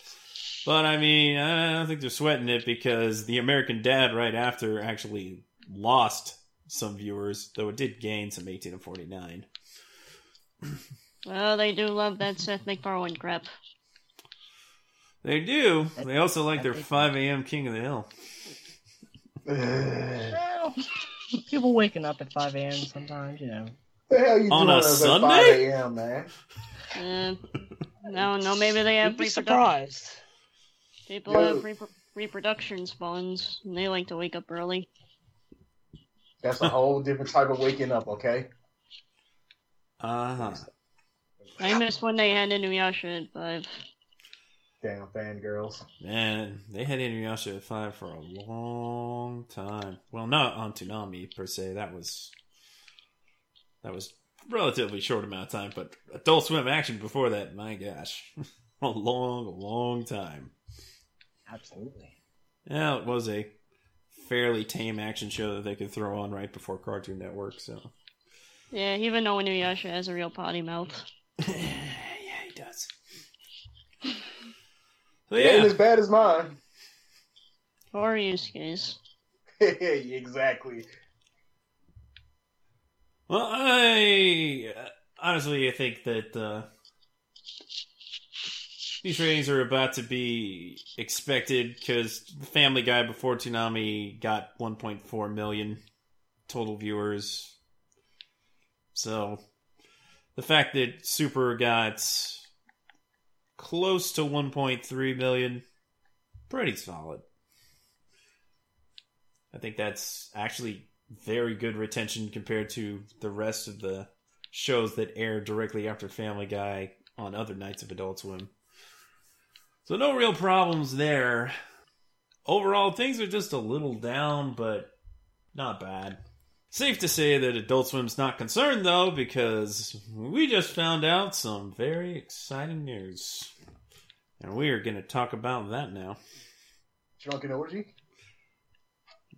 But, I mean, I don't think they're sweating it because The American Dad right after actually lost some viewers, though it did gain some 18 to 49. Well, they do love that Seth MacFarlane crap. They do. They also like their 5 a.m. King of the Hill. Well, people waking up at 5 a.m. sometimes, you know. The hell you on doing a Sunday? 5 a.m., man. No, maybe they have reproductions. People have reproductions phones, and they like to wake up early. That's a whole different type of waking up, okay? Uh-huh. I miss when they had Inuyasha at 5. Damn fangirls. Man, they had Inuyasha at 5 for a long time. Well, not on Toonami, per se. That was relatively short amount of time, but Adult Swim action before that, my gosh. A long time. Absolutely. Yeah, it was a fairly tame action show that they could throw on right before Cartoon Network, so. Yeah, even though Inuyasha has a real potty mouth. Yeah, he does. So, yeah. It ain't as bad as mine. Or Yusuke's. Exactly. Well, I honestly, I think that these ratings are about to be expected because Family Guy before Toonami got 1.4 million total viewers. So the fact that Super got close to 1.3 million, pretty solid. I think that's actually very good retention compared to the rest of the shows that air directly after Family Guy on other nights of Adult Swim. So no real problems there. Overall, things are just a little down, but not bad. Safe to say that Adult Swim's not concerned, though, because we just found out some very exciting news. And we are going to talk about that now. Drunken orgy?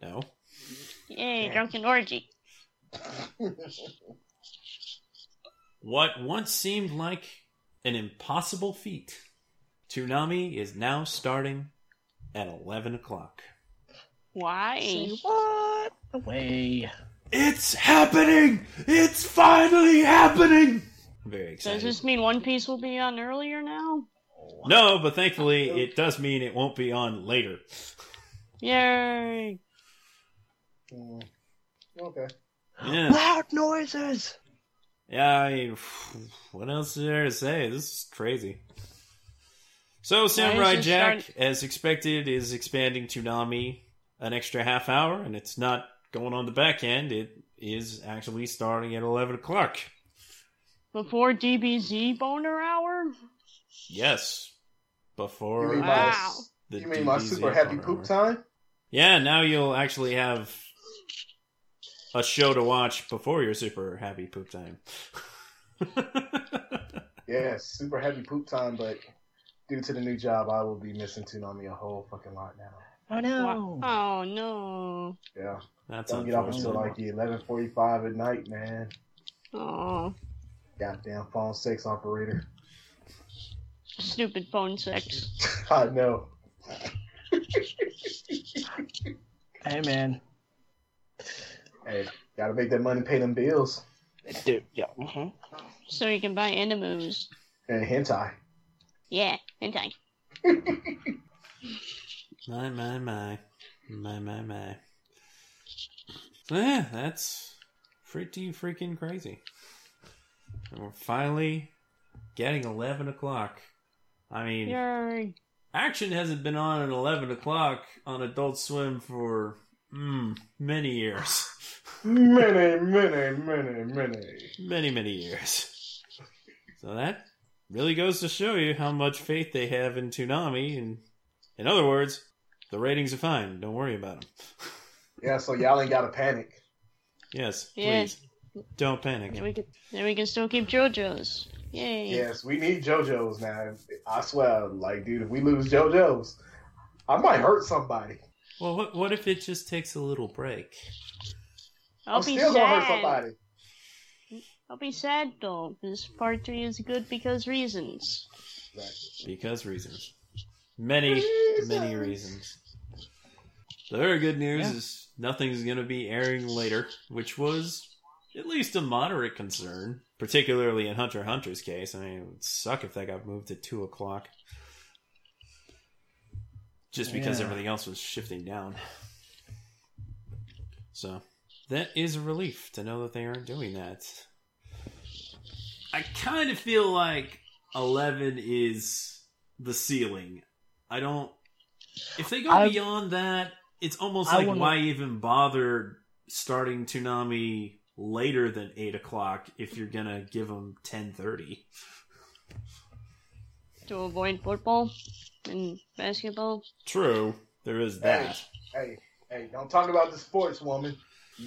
No. Yay, drunken orgy. What once seemed like an impossible feat, Toonami is now starting at 11 o'clock. Why? Say what? Away. It's happening! It's finally happening! I'm very excited. Does this mean One Piece will be on earlier now? No, but thankfully it does mean it won't be on later. Yay! Okay. Yeah. Loud noises! Yeah, I mean, what else is there to say? This is crazy. So, Samurai Jack, as expected, is expanding Toonami an extra half hour, and it's not going on the back end. It is actually starting at 11 o'clock. Before DBZ boner hour? Yes. Before you mean my super happy poop time? Yeah, now you'll actually have a show to watch before your super happy poop time. Yeah, super happy poop time, but due to the new job, I will be missing Toonami a whole fucking lot now. Oh, no. Wow. Oh, no. Yeah. That's don't get off until like 11:45 at night, man. Aww. Goddamn phone sex operator. Stupid phone sex. I know. Hey, man. Hey, gotta make that money, pay them bills. Dude, yeah. Mm-hmm. So you can buy animus. And hentai. Yeah, hentai. My, my, my. My, my, my. So yeah, that's pretty freaking crazy. And we're finally getting 11 o'clock. I mean, yay. Action hasn't been on at 11 o'clock on Adult Swim for many years. Many years. So that really goes to show you how much faith they have in Toonami. And in other words, the ratings are fine. Don't worry about them. Yeah, so y'all ain't got to panic. Yes, please. Yeah. Don't panic. Then we can still keep JoJo's. Yay. Yes, we need JoJo's now. I swear, like, dude, if we lose JoJo's, I might hurt somebody. Well, what if it just takes a little break? I'm still gonna hurt somebody. I'll be sad, though. This part 3 is good because reasons. Exactly. Because reasons. Many reasons. The very good news is nothing's going to be airing later, which was at least a moderate concern, particularly in Hunter x Hunter's case. I mean, it would suck if that got moved to 2 o'clock. Just because everything else was shifting down. So, that is a relief to know that they aren't doing that. I kind of feel like 11 is the ceiling. I don't... If they go beyond that... It's almost like, why even bother starting Toonami later than 8 o'clock if you're going to give them 10:30? To avoid football and basketball? True. There is that. Hey, don't talk about the sports, woman.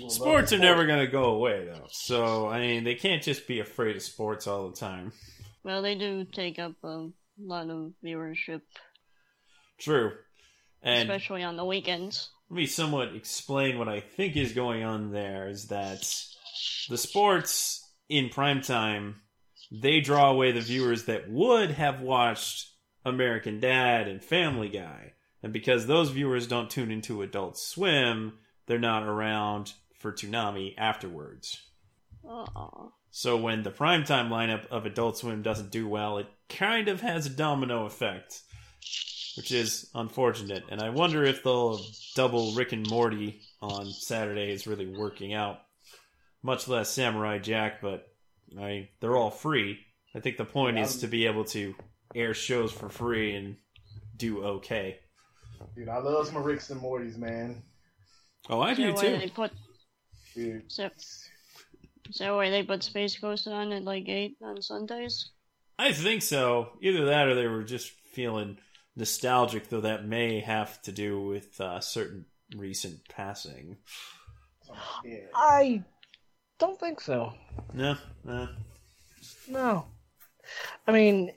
Sports are never going to go away, though. So, I mean, they can't just be afraid of sports all the time. Well, they do take up a lot of viewership. True. And especially on the weekends. Let me somewhat explain what I think is going on there, is that the sports in primetime, they draw away the viewers that would have watched American Dad and Family Guy. And because those viewers don't tune into Adult Swim, they're not around for Toonami afterwards. Aww. So when the primetime lineup of Adult Swim doesn't do well, it kind of has a domino effect. Which is unfortunate, and I wonder if they'll double Rick and Morty on Saturday is really working out. Much less Samurai Jack, but they're all free. I think the point is to be able to air shows for free and do okay. Dude, I love some Ricks and Mortys, man. Oh, I do too. Is that why they put Space Ghost on at like 8 on Sundays? I think so. Either that or they were just feeling... nostalgic, though that may have to do with certain recent passing. Yeah. I don't think so. No. I mean,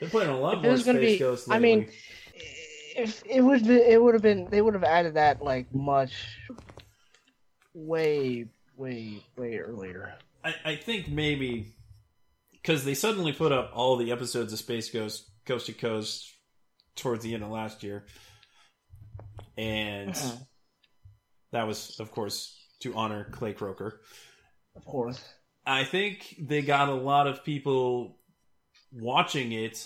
they're playing a lot more Space Ghost lately. I mean, if it would have been, they would have added that like much, way earlier. I think maybe because they suddenly put up all the episodes of Space Ghost, Coast to Coast. Towards the end of last year. And that was, of course, to honor Clay Croker. Of course. I think they got a lot of people watching it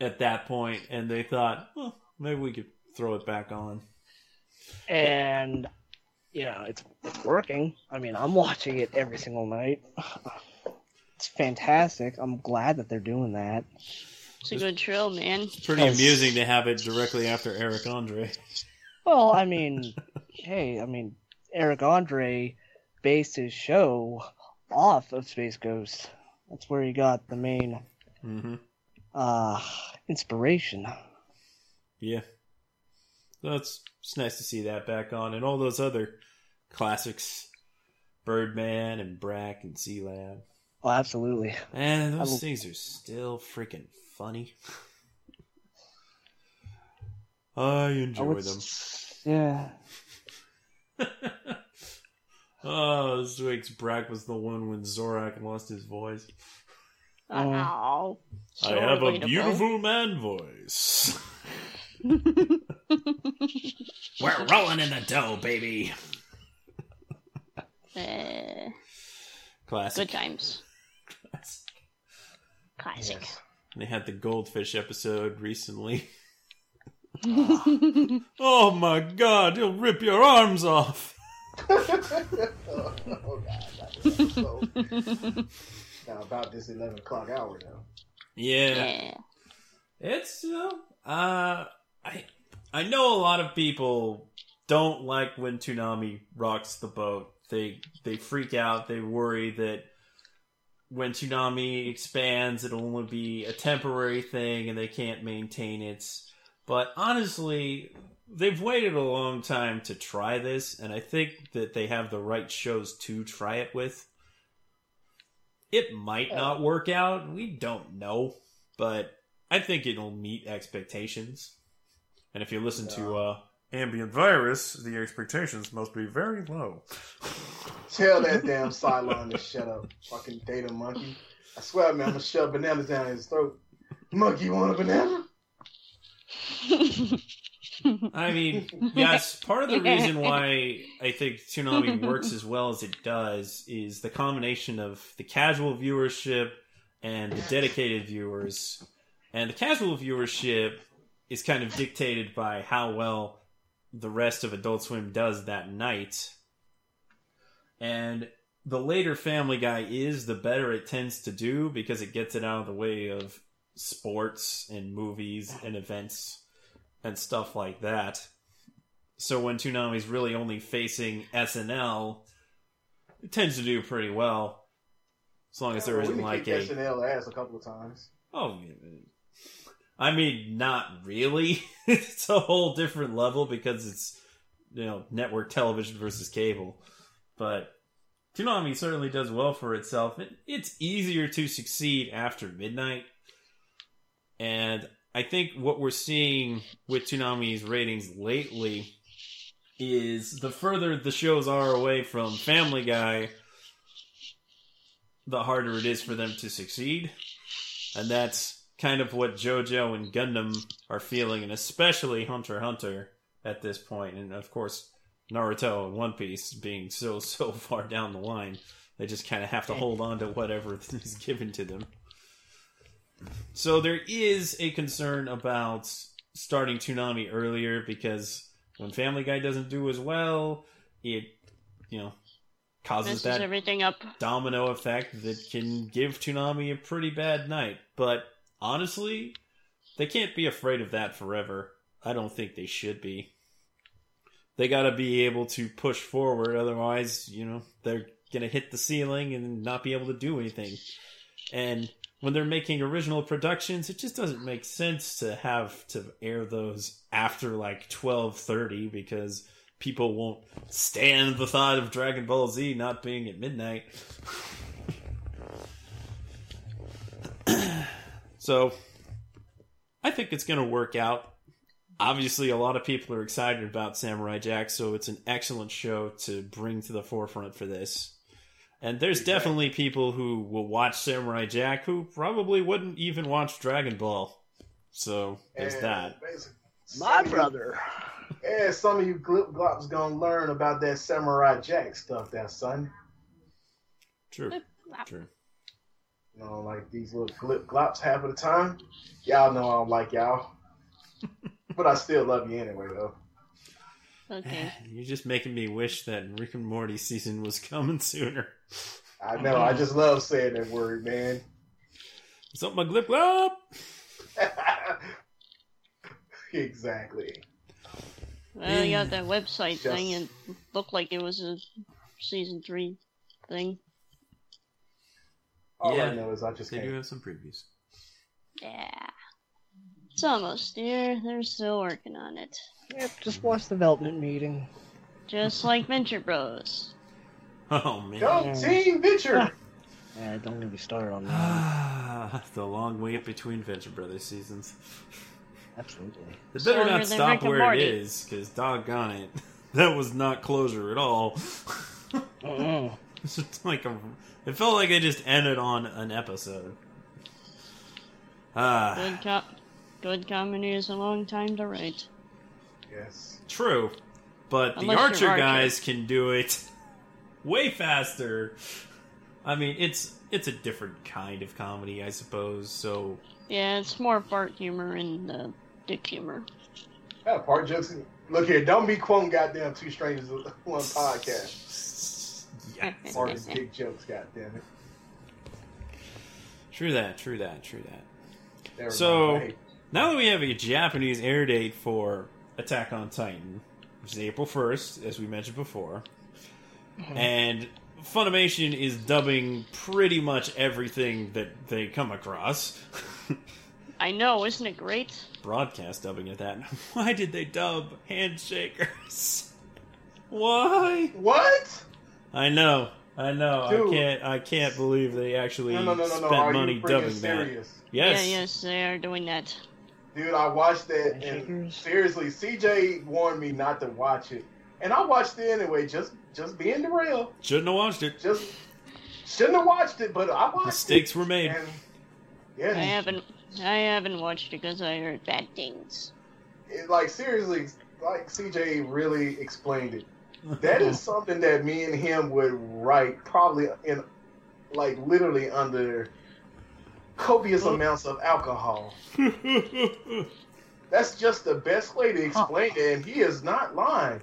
at that point, and they thought, well, maybe we could throw it back on. And, it's working. I mean, I'm watching it every single night. It's fantastic. I'm glad that they're doing that. It's a good show, man. It's pretty amusing to have it directly after Eric Andre. Well, I mean, Eric Andre based his show off of Space Ghost. That's where he got the main inspiration. Yeah. So it's nice to see that back on. And all those other classics, Birdman and Brack and C-Lab. Oh, absolutely. And those things are still freaking funny. I enjoy them. Yeah. Oh, this week's Brack was the one when Zorak lost his voice. Oh, so I have relatable. A beautiful man voice. We're rolling in the dough, baby. Classic. Good times. Classic. Yes. They had the goldfish episode recently. Oh my god, he'll rip your arms off. Oh god, that was so... Now about this 11 o'clock hour now. Yeah. It's, you know, I know a lot of people don't like when Toonami rocks the boat. They freak out, they worry that when Toonami expands, it'll only be a temporary thing and they can't maintain it. But honestly, they've waited a long time to try this, and I think that they have the right shows to try it with. It might not work out, we don't know, but I think it'll meet expectations. And if you listen to Ambient Virus, the expectations must be very low. Tell that damn Cylon to shut up, fucking data monkey. I swear, man, I'm gonna shove bananas down his throat. Monkey, you want a banana? I mean, yes, part of the reason why I think Toonami works as well as it does is the combination of the casual viewership and the dedicated viewers. And the casual viewership is kind of dictated by how well the rest of Adult Swim does that night. And the later Family Guy is, the better it tends to do, because it gets it out of the way of sports and movies and events and stuff like that. So when Toonami's really only facing SNL, it tends to do pretty well, as long as there isn't like a SNL ass a couple of times. Oh, I mean, not really. It's a whole different level because it's, you know, network television versus cable. But Toonami certainly does well for itself. It's easier to succeed after midnight. And I think what we're seeing with Toonami's ratings lately is the further the shows are away from Family Guy, the harder it is for them to succeed. And that's kind of what JoJo and Gundam are feeling, and especially Hunter x Hunter at this point. And of course, Naruto and One Piece being so far down the line, they just kind of have to hold on to whatever is given to them. So there is a concern about starting Toonami earlier, because when Family Guy doesn't do as well, it, you know, causes that everything up. Domino effect that can give Toonami a pretty bad night. But honestly, they can't be afraid of that forever. I don't think they should be. They gotta be able to push forward, otherwise, you know, they're gonna hit the ceiling and not be able to do anything. And when they're making original productions, it just doesn't make sense to have to air those after like 12:30, because people won't stand the thought of Dragon Ball Z not being at midnight. So, I think it's going to work out. Obviously, a lot of people are excited about Samurai Jack, so it's an excellent show to bring to the forefront for this. And there's definitely people who will watch Samurai Jack who probably wouldn't even watch Dragon Ball. So, there's that. My brother. Yeah, some of you glip-glops gonna learn about that Samurai Jack stuff that Sunday. True. You know, like these little glip-glops half of the time. Y'all know I don't like y'all. But I still love you anyway, though. Okay. You're just making me wish that Rick and Morty season was coming sooner. I know. I just love saying that word, man. What's up, my glip glop? Exactly. Well, you got that website thing, and it looked like it was a season 3 thing. All I know is they do have some previews. Yeah. It's almost there. They're still working on it. Yep, just watch development meeting. Just like Venture Bros. Oh, man. Go Team Venture! Yeah, don't get me started on that. The long wait between Venture Brothers seasons. Absolutely. They better not stop where it is, because doggone it, that was not closure at all. Oh. It's just like it felt like they just ended on an episode. Good comedy is a long time to write. Yes. True. But unless the Archer guys can do it way faster. I mean, it's a different kind of comedy, I suppose, so... Yeah, it's more fart humor and dick humor. Yeah, fart jokes. Look here, don't be quoting goddamn two strangers on one podcast. Yeah. Fart and dick jokes, goddammit. True that. So, now that we have a Japanese air date for Attack on Titan, which is April 1st, as we mentioned before, and... Funimation is dubbing pretty much everything that they come across. I know, isn't it great? Broadcast dubbing at that. Why did they dub Handshakers? Why? What? I know. Dude. I can't believe they actually spent money dubbing serious? That. Yes. Yes, they are doing that. Dude, I watched that, and seriously, CJ warned me not to watch it. And I watched it anyway, just being the real. Shouldn't have watched it, but I watched it. Mistakes were made. And, yeah, I haven't watched it because I heard bad things. It, seriously, CJ really explained it. That is something that me and him would write probably in, literally under copious amounts of alcohol. That's just the best way to explain it, and he is not lying.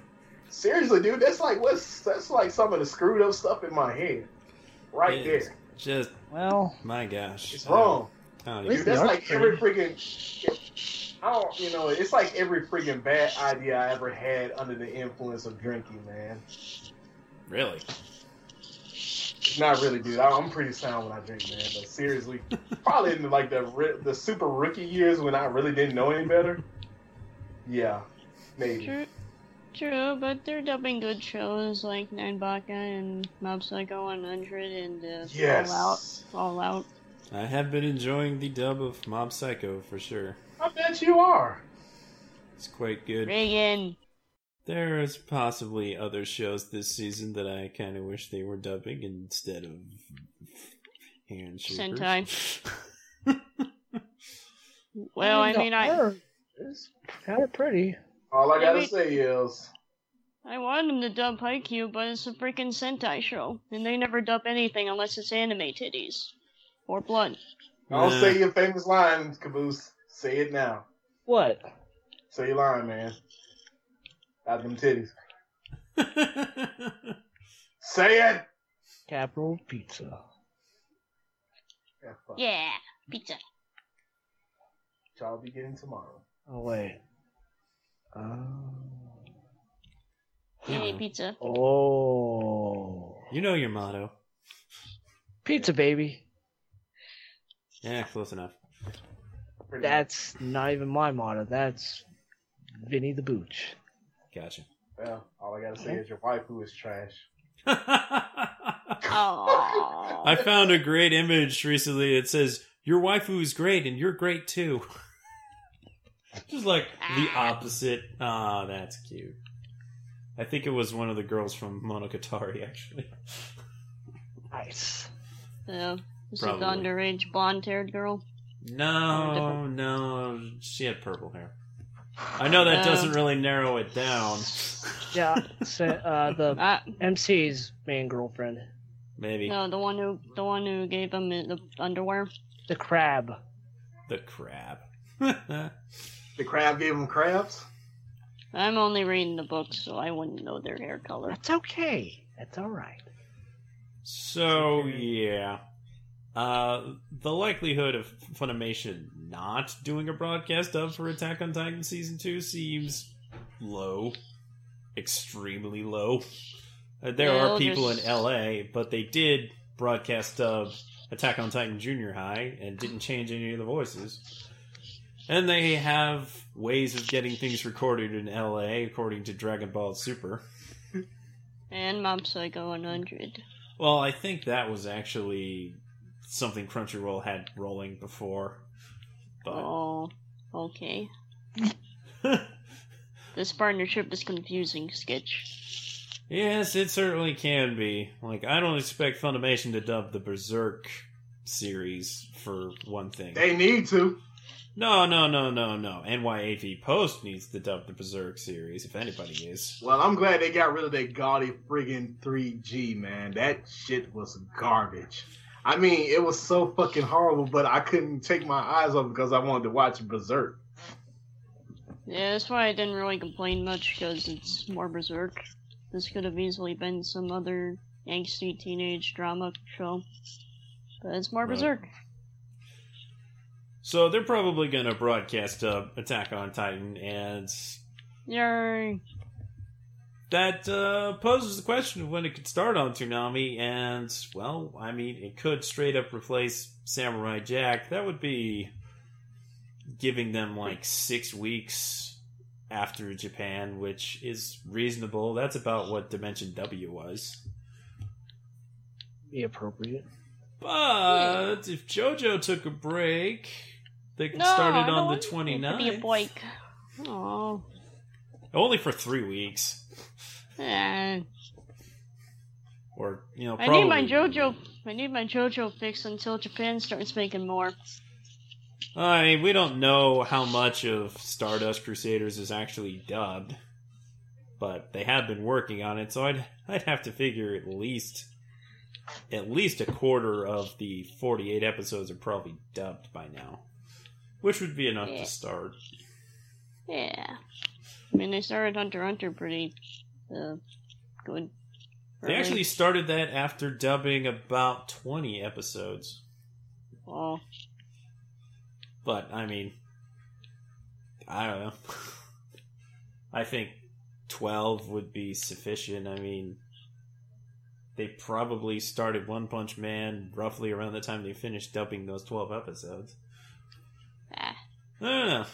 Seriously, dude, that's some of the screwed up stuff in my head, right there. Just my gosh, it's wrong. I don't that's like every freaking. It's like every freaking bad idea I ever had under the influence of drinking, man. Really? Not really, dude. I'm pretty sound when I drink, man. But seriously, probably in the super rookie years when I really didn't know any better. Yeah, maybe. True, but they're dubbing good shows like Nine Baka and Mob Psycho 100 and Fallout. I have been enjoying the dub of Mob Psycho for sure. I bet you are. It's quite good. Reagan. There's possibly other shows this season that I kind of wish they were dubbing instead of Handshakers. Sentai. Well, it's kind of pretty. All I gotta say is... I want them to dub Haikyuu, but it's a freaking Sentai show. And they never dub anything unless it's anime titties. Or blood. Don't say your famous line, Caboose. Say it now. What? Say your line, man. About them titties. Say it! Capital Pizza. Yeah, pizza. Which I'll be getting tomorrow. Oh, wait. Hey, pizza. Oh. You know your motto. Pizza, baby. Yeah, close enough. That's not even my motto. That's Vinny the Booch. Gotcha. Well, all I gotta say is your waifu is trash. I found a great image recently. It says, your waifu is great and you're great too. Just like the opposite. Ah, that's cute. I think it was one of the girls from Monogatari, actually. Nice. Yeah, was it the underage blonde-haired girl? No, she had purple hair. I know that doesn't really narrow it down. Yeah, so, the MC's main girlfriend. Maybe. No, the one who gave him the underwear. The crab. The crab gave them crabs? I'm only reading the books, so I wouldn't know their hair color. That's okay. That's alright. So, yeah. The likelihood of Funimation not doing a broadcast dub for Attack on Titan Season 2 seems low. Extremely low. There are people in LA, but they did broadcast dub Attack on Titan Junior High and didn't change any of the voices. And they have ways of getting things recorded in LA, according to Dragon Ball Super. And Mob Psycho 100. Well, I think that was actually something Crunchyroll had rolling before. But... Oh, okay. This partnership is confusing, Sketch. Yes, it certainly can be. Like, I don't expect Funimation to dub the Berserk series, for one thing. They need to. No. NYAV Post needs to dub the Berserk series, if anybody is. Well, I'm glad they got rid of that gaudy friggin' 3G, man. That shit was garbage. I mean, it was so fucking horrible, but I couldn't take my eyes off because I wanted to watch Berserk. Yeah, that's why I didn't really complain much, because it's more Berserk. This could have easily been some other angsty teenage drama show. But it's more Berserk. So they're probably going to broadcast Attack on Titan, and... Yay! That poses the question of when it could start on Toonami, and, well, I mean, it could straight up replace Samurai Jack. That would be giving them, like, 6 weeks after Japan, which is reasonable. That's about what Dimension W was. Be appropriate. But if JoJo took a break, they could start it on the 29th. Be a break. Aww. Only for 3 weeks. Or, you know, probably... I need my JoJo fix until Japan starts making more. I mean, we don't know how much of Stardust Crusaders is actually dubbed, but they have been working on it, so I'd have to figure at least a quarter of the 48 episodes are probably dubbed by now, which would be enough to start. Yeah. I mean, they started Hunter x Hunter pretty good. They actually started that after dubbing about 20 episodes. Oh. But, I mean, I don't know. I think 12 would be sufficient. I mean, they probably started One Punch Man roughly around the time they finished dubbing those 12 episodes. Ah. I don't know.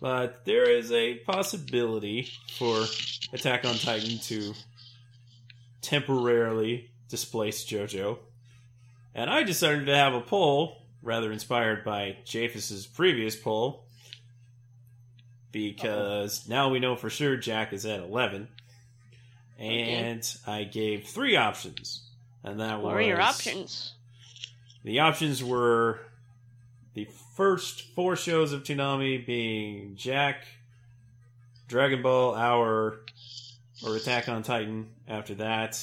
But there is a possibility for Attack on Titan to temporarily displace JoJo. And I decided to have a poll... rather inspired by Japheth's previous poll, because now we know for sure Jack is at 11, and I gave 3 options, and that what was... What were your options? The options were the first 4 shows of Toonami being Jack, Dragon Ball Hour, or Attack on Titan after that.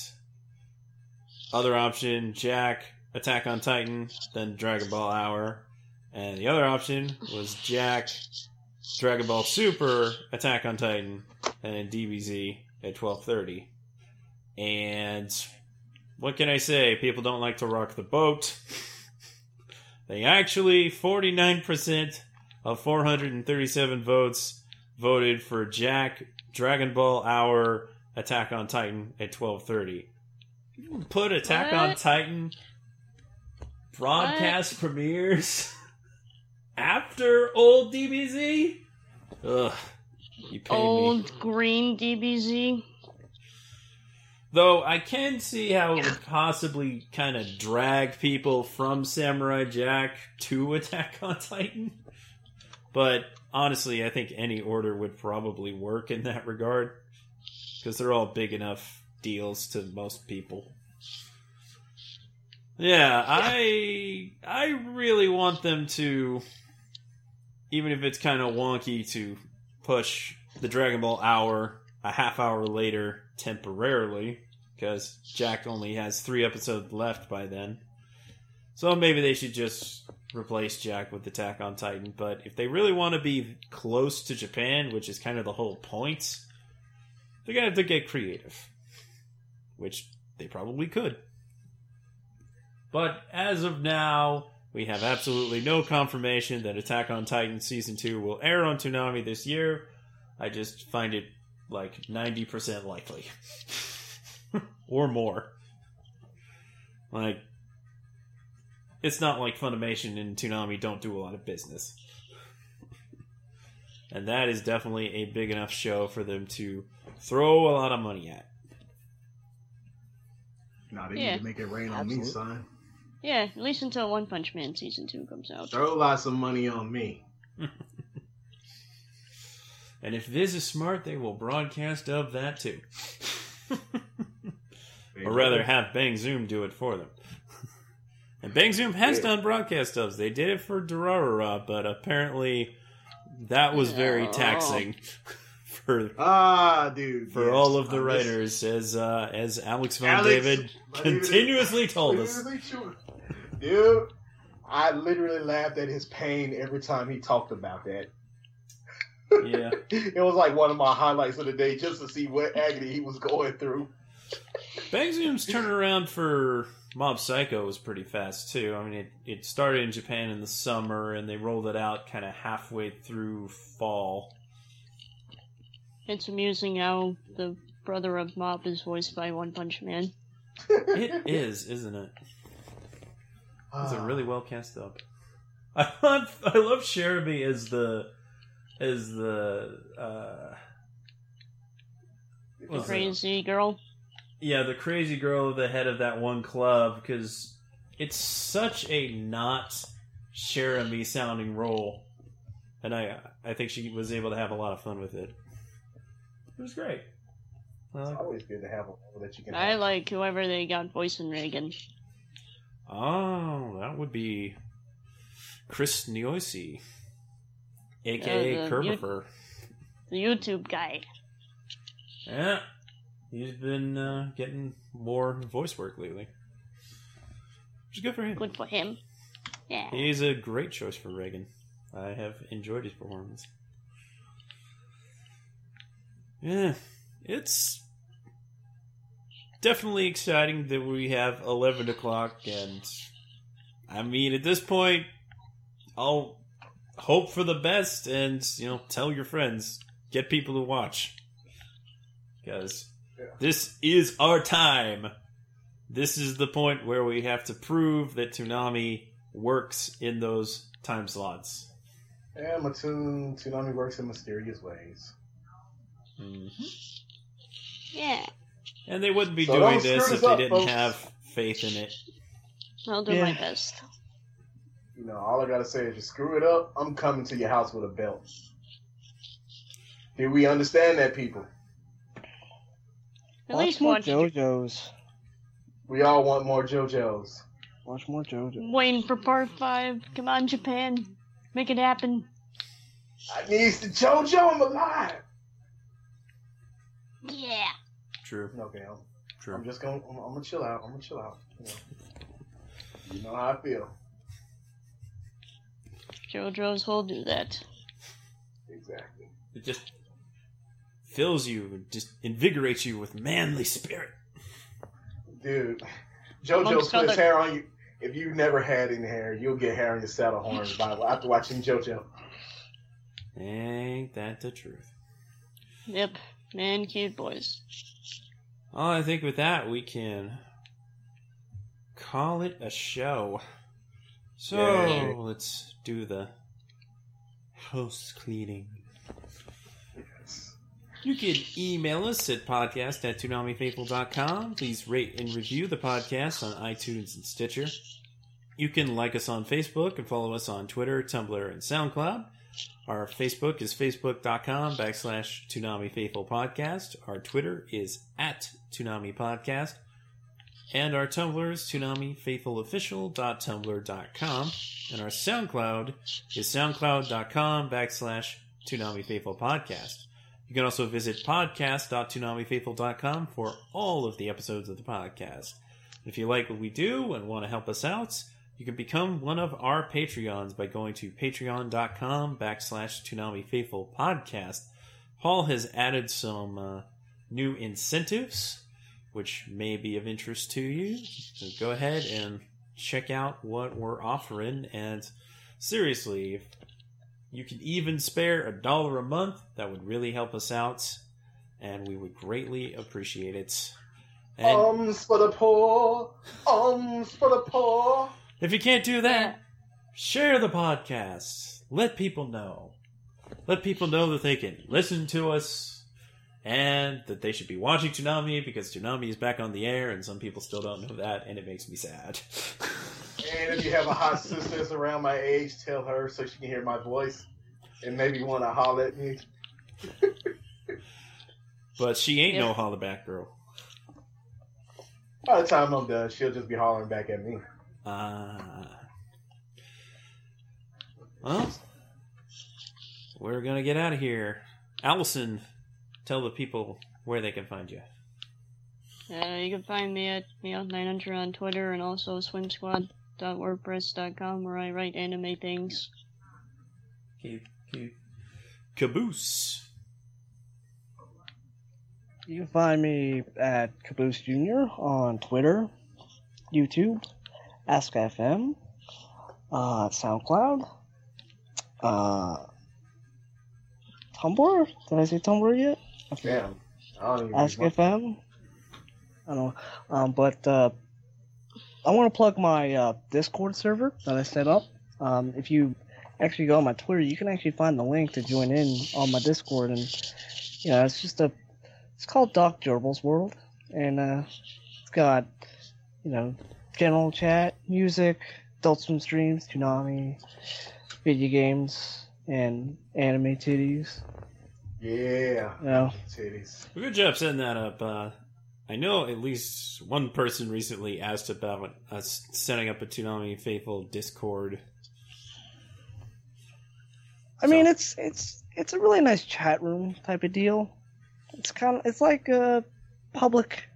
Other option, Jack... Attack on Titan, then Dragon Ball Hour. And the other option was Jack, Dragon Ball Super, Attack on Titan, and DBZ at 12:30. And what can I say? People don't like to rock the boat. They actually, 49% of 437 votes voted for Jack, Dragon Ball Hour, Attack on Titan at 12:30. You can put Attack on Titan... broadcast premieres after old DBZ? Ugh. You paid me. Old green DBZ? Though I can see how it would possibly kind of drag people from Samurai Jack to Attack on Titan. But honestly, I think any order would probably work in that regard. Because they're all big enough deals to most people. Yeah, I really want them to, even if it's kind of wonky, to push the Dragon Ball Hour a half hour later temporarily, because Jack only has 3 episodes left by then. So maybe they should just replace Jack with Attack on Titan, but if they really want to be close to Japan, which is kind of the whole point, they're going to have to get creative. Which they probably could. But as of now, we have absolutely no confirmation that Attack on Titan Season 2 will air on Toonami this year. I just find it, like, 90% likely. Or more. Like, it's not like Funimation and Toonami don't do a lot of business. And that is definitely a big enough show for them to throw a lot of money at. Nah, they need to make it rain on me, son. Yeah, at least until One Punch Man Season 2 comes out. Throw lots of money on me. And if Viz is smart, they will broadcast of that too. Or rather, have Bang Zoom do it for them. And Bang Zoom has done broadcast dubs. They did it for Durarara, but apparently that was very taxing for all of the writers, as Alex Von David continuously told us. Dude, I literally laughed at his pain every time he talked about that. Yeah, it was like one of my highlights of the day, just to see what agony he was going through. Bang Zoom's turnaround for Mob Psycho was pretty fast too. I mean, it started in Japan in the summer, and they rolled it out kind of halfway through fall. It's amusing how the brother of Mob is voiced by One Punch Man. It is, isn't it? It's a really well cast up. I love Cherubi as the crazy girl. Yeah, the crazy girl, the head of that one club, because it's such a not Cherubi sounding role, and I think she was able to have a lot of fun with it. It was great. It's always good to have a role that you can. I like whoever they got voicing Reagan. Oh, that would be Chris Niosi, a.k.a. Kerbifer. The YouTube guy. Yeah. He's been getting more voice work lately. Which is good for him. Good for him. Yeah. He's a great choice for Reagan. I have enjoyed his performance. Yeah. It's definitely exciting that we have 11 o'clock, and I mean, at this point, I'll hope for the best and, tell your friends. Get people to watch. Because this is our time. This is the point where we have to prove that Toonami works in those time slots. Yeah, Toonami works in mysterious ways. Mm-hmm. Yeah. And they wouldn't be doing this if they didn't have faith in it. I'll do my best. All I gotta say is, you screw it up, I'm coming to your house with a belt. Did we understand that, people? At least watch more JoJo's. We all want more JoJo's. Watch more JoJo. Waiting for part 5. Come on, Japan. Make it happen. I need the JoJo. I'm alive. Yeah. True. Okay. True. I'm just gonna. I'm gonna chill out. You know how I feel. JoJo's will do that. Exactly. It just fills you, and just invigorates you with manly spirit. Dude, JoJo puts hair on you. If you've never had any hair, you'll get hair on your saddle horns by after watching JoJo. Ain't that the truth? Yep. Man, cute boys. Well, I think with that, we can call it a show. So, let's do the house cleaning. Yes. You can email us at podcast@toonamifaithful.com. Please rate and review the podcast on iTunes and Stitcher. You can like us on Facebook and follow us on Twitter, Tumblr, and SoundCloud. Our Facebook is facebook.com/ToonamiFaithfulPodcast. Our Twitter is @ToonamiPodcast. And our Tumblr is ToonamiFaithfulOfficial.tumblr.com. And our SoundCloud is SoundCloud.com/ToonamiFaithfulPodcast. You can also visit podcast.toonamifaithful.com for all of the episodes of the podcast. If you like what we do and want to help us out, you can become one of our Patreons by going to patreon.com/ToonamiFaithfulPodcast. Paul has added some new incentives, which may be of interest to you. So go ahead and check out what we're offering. And seriously, if you can even spare $1 a month, that would really help us out, and we would greatly appreciate it. Alms for the poor! Alms for the poor! If you can't do that, share the podcast. Let people know. Let people know that they can listen to us and that they should be watching Toonami, because Toonami is back on the air and some people still don't know that, and it makes me sad. And if you have a hot sister that's around my age, tell her so she can hear my voice and maybe want to holler at me. But she ain't no hollaback girl. By the time I'm done, she'll just be hollering back at me. Well, we're going to get out of here. Allison, tell the people where they can find you. You can find me at meowth900 on Twitter and also swimsquad.wordpress.com where I write anime things. Caboose. You can find me at Caboose Jr. on Twitter, YouTube, AskFM, SoundCloud, Tumblr? Did I say Tumblr yet? Damn. AskFM. I don't know. But I want to plug my Discord server that I set up. If you actually go on my Twitter, you can actually find the link to join in on my Discord. And, you know, it's just it's called Doc Gerbil's World. And it's got, you know, general chat, music, Adult Swim streams, Toonami, video games, and anime titties. Yeah. You know? Titties. Well, good job setting that up. I know at least one person recently asked about us setting up a Toonami Faithful Discord. I mean, it's a really nice chat room type of deal. It's like a public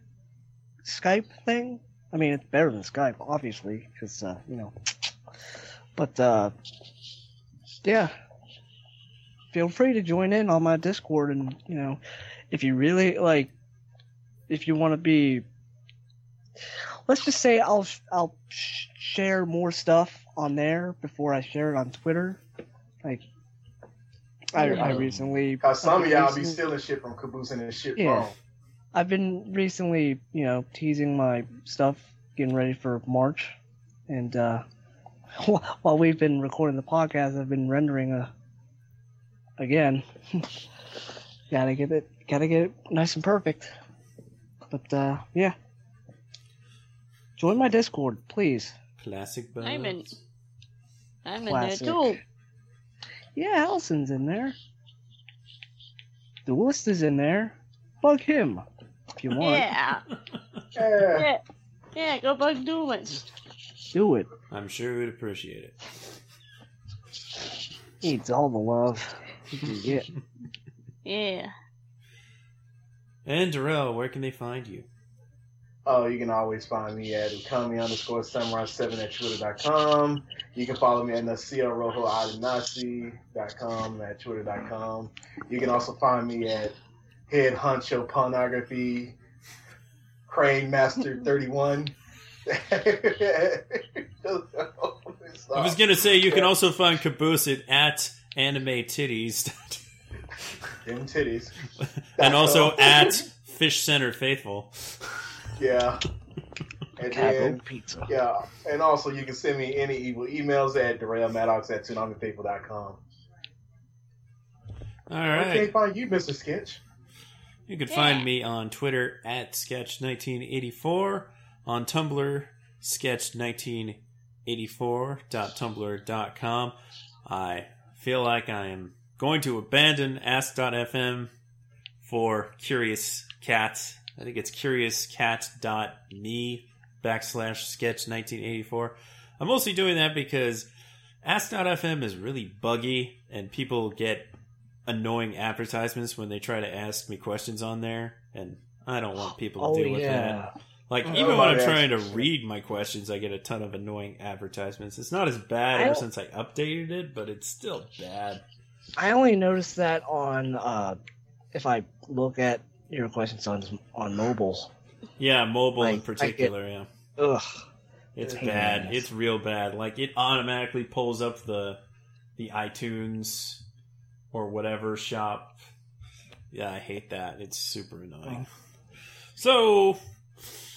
Skype thing. I mean, it's better than Skype, obviously, because But feel free to join in on my Discord, and you know, if you really like. If you want to be, let's just say I'll share more stuff on there before I share it on Twitter. Like I recently, cause some of y'all be stealing shit from Caboose and his shit phone. I've been recently, you know, teasing my stuff, getting ready for March, and while we've been recording the podcast, I've been rendering again. Gotta get it nice and perfect. But, join my Discord, please. Classic Birds. I'm in there, too. Yeah, Allison's in there. Duelist is in there. Bug him, if you want. Yeah, go bug Duelist. Do it. I'm sure we'd appreciate it. He needs all the love he can get. Yeah. And Darrell, where can they find you? Oh, you can always find me at ukami_samurai7 at twitter.com. You can follow me at nasirrohoadenasi.com at twitter.com. You can also find me at Head Honcho Pornography Crane Master 31. I was going to say, you can also find Caboose at anime titties. Them titties. And also at Fish Center Faithful. Yeah. And then, pizza. Yeah. And also you can send me any evil emails at DarrellMaddox@ToonamiFaithful.com. Alright. Where can they find you, Mr. Sketch? You can find me on Twitter at Sketch1984, on Tumblr, Sketch1984.tumblr.com. I feel like I am going to abandon Ask.fm for Curious Cat. I think it's curiouscat.me/sketch1984. I'm mostly doing that because Ask.fm is really buggy and people get annoying advertisements when they try to ask me questions on there. And I don't want people to deal with that. Like, even when I'm trying to read my questions, I get a ton of annoying advertisements. It's not as bad ever since I updated it, but it's still bad. I only noticed that on if I look at your questions on mobile. Yeah, mobile in particular. Ugh, it's bad. It's real bad. Like it automatically pulls up the iTunes or whatever shop. Yeah, I hate that. It's super annoying. Oh. So,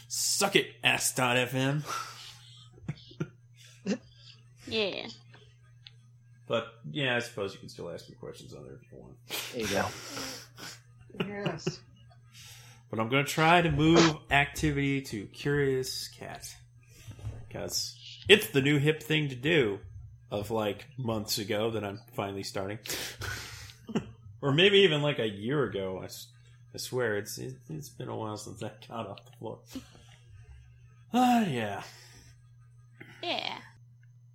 suck it, Ask.fm. Yeah. But, yeah, I suppose you can still ask me questions on there if you want. There you go. Yes. But I'm going to try to move activity to Curious Cat. Because it's the new hip thing to do of, like, months ago that I'm finally starting. or maybe even like a year ago. I swear it's been a while since that got off the floor. Yeah. Yeah.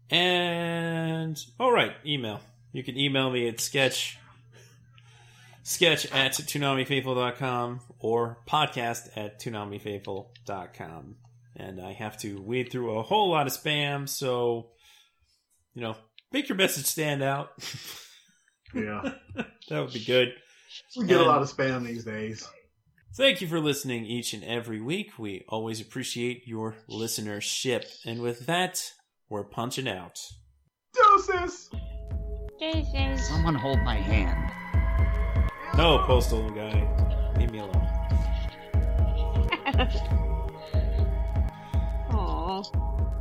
And alright, email. You can email me at sketch@toonamifaithful.com or podcast@toonamifaithful.com. And I have to wade through a whole lot of spam, so, you know, make your message stand out. Yeah. That would be good. We get a lot of spam these days. Thank you for listening each and every week. We always appreciate your listenership. And with that, we're punching out. Deuces! Deuces. Someone hold my hand. No, postal guy. Leave me alone. Aww.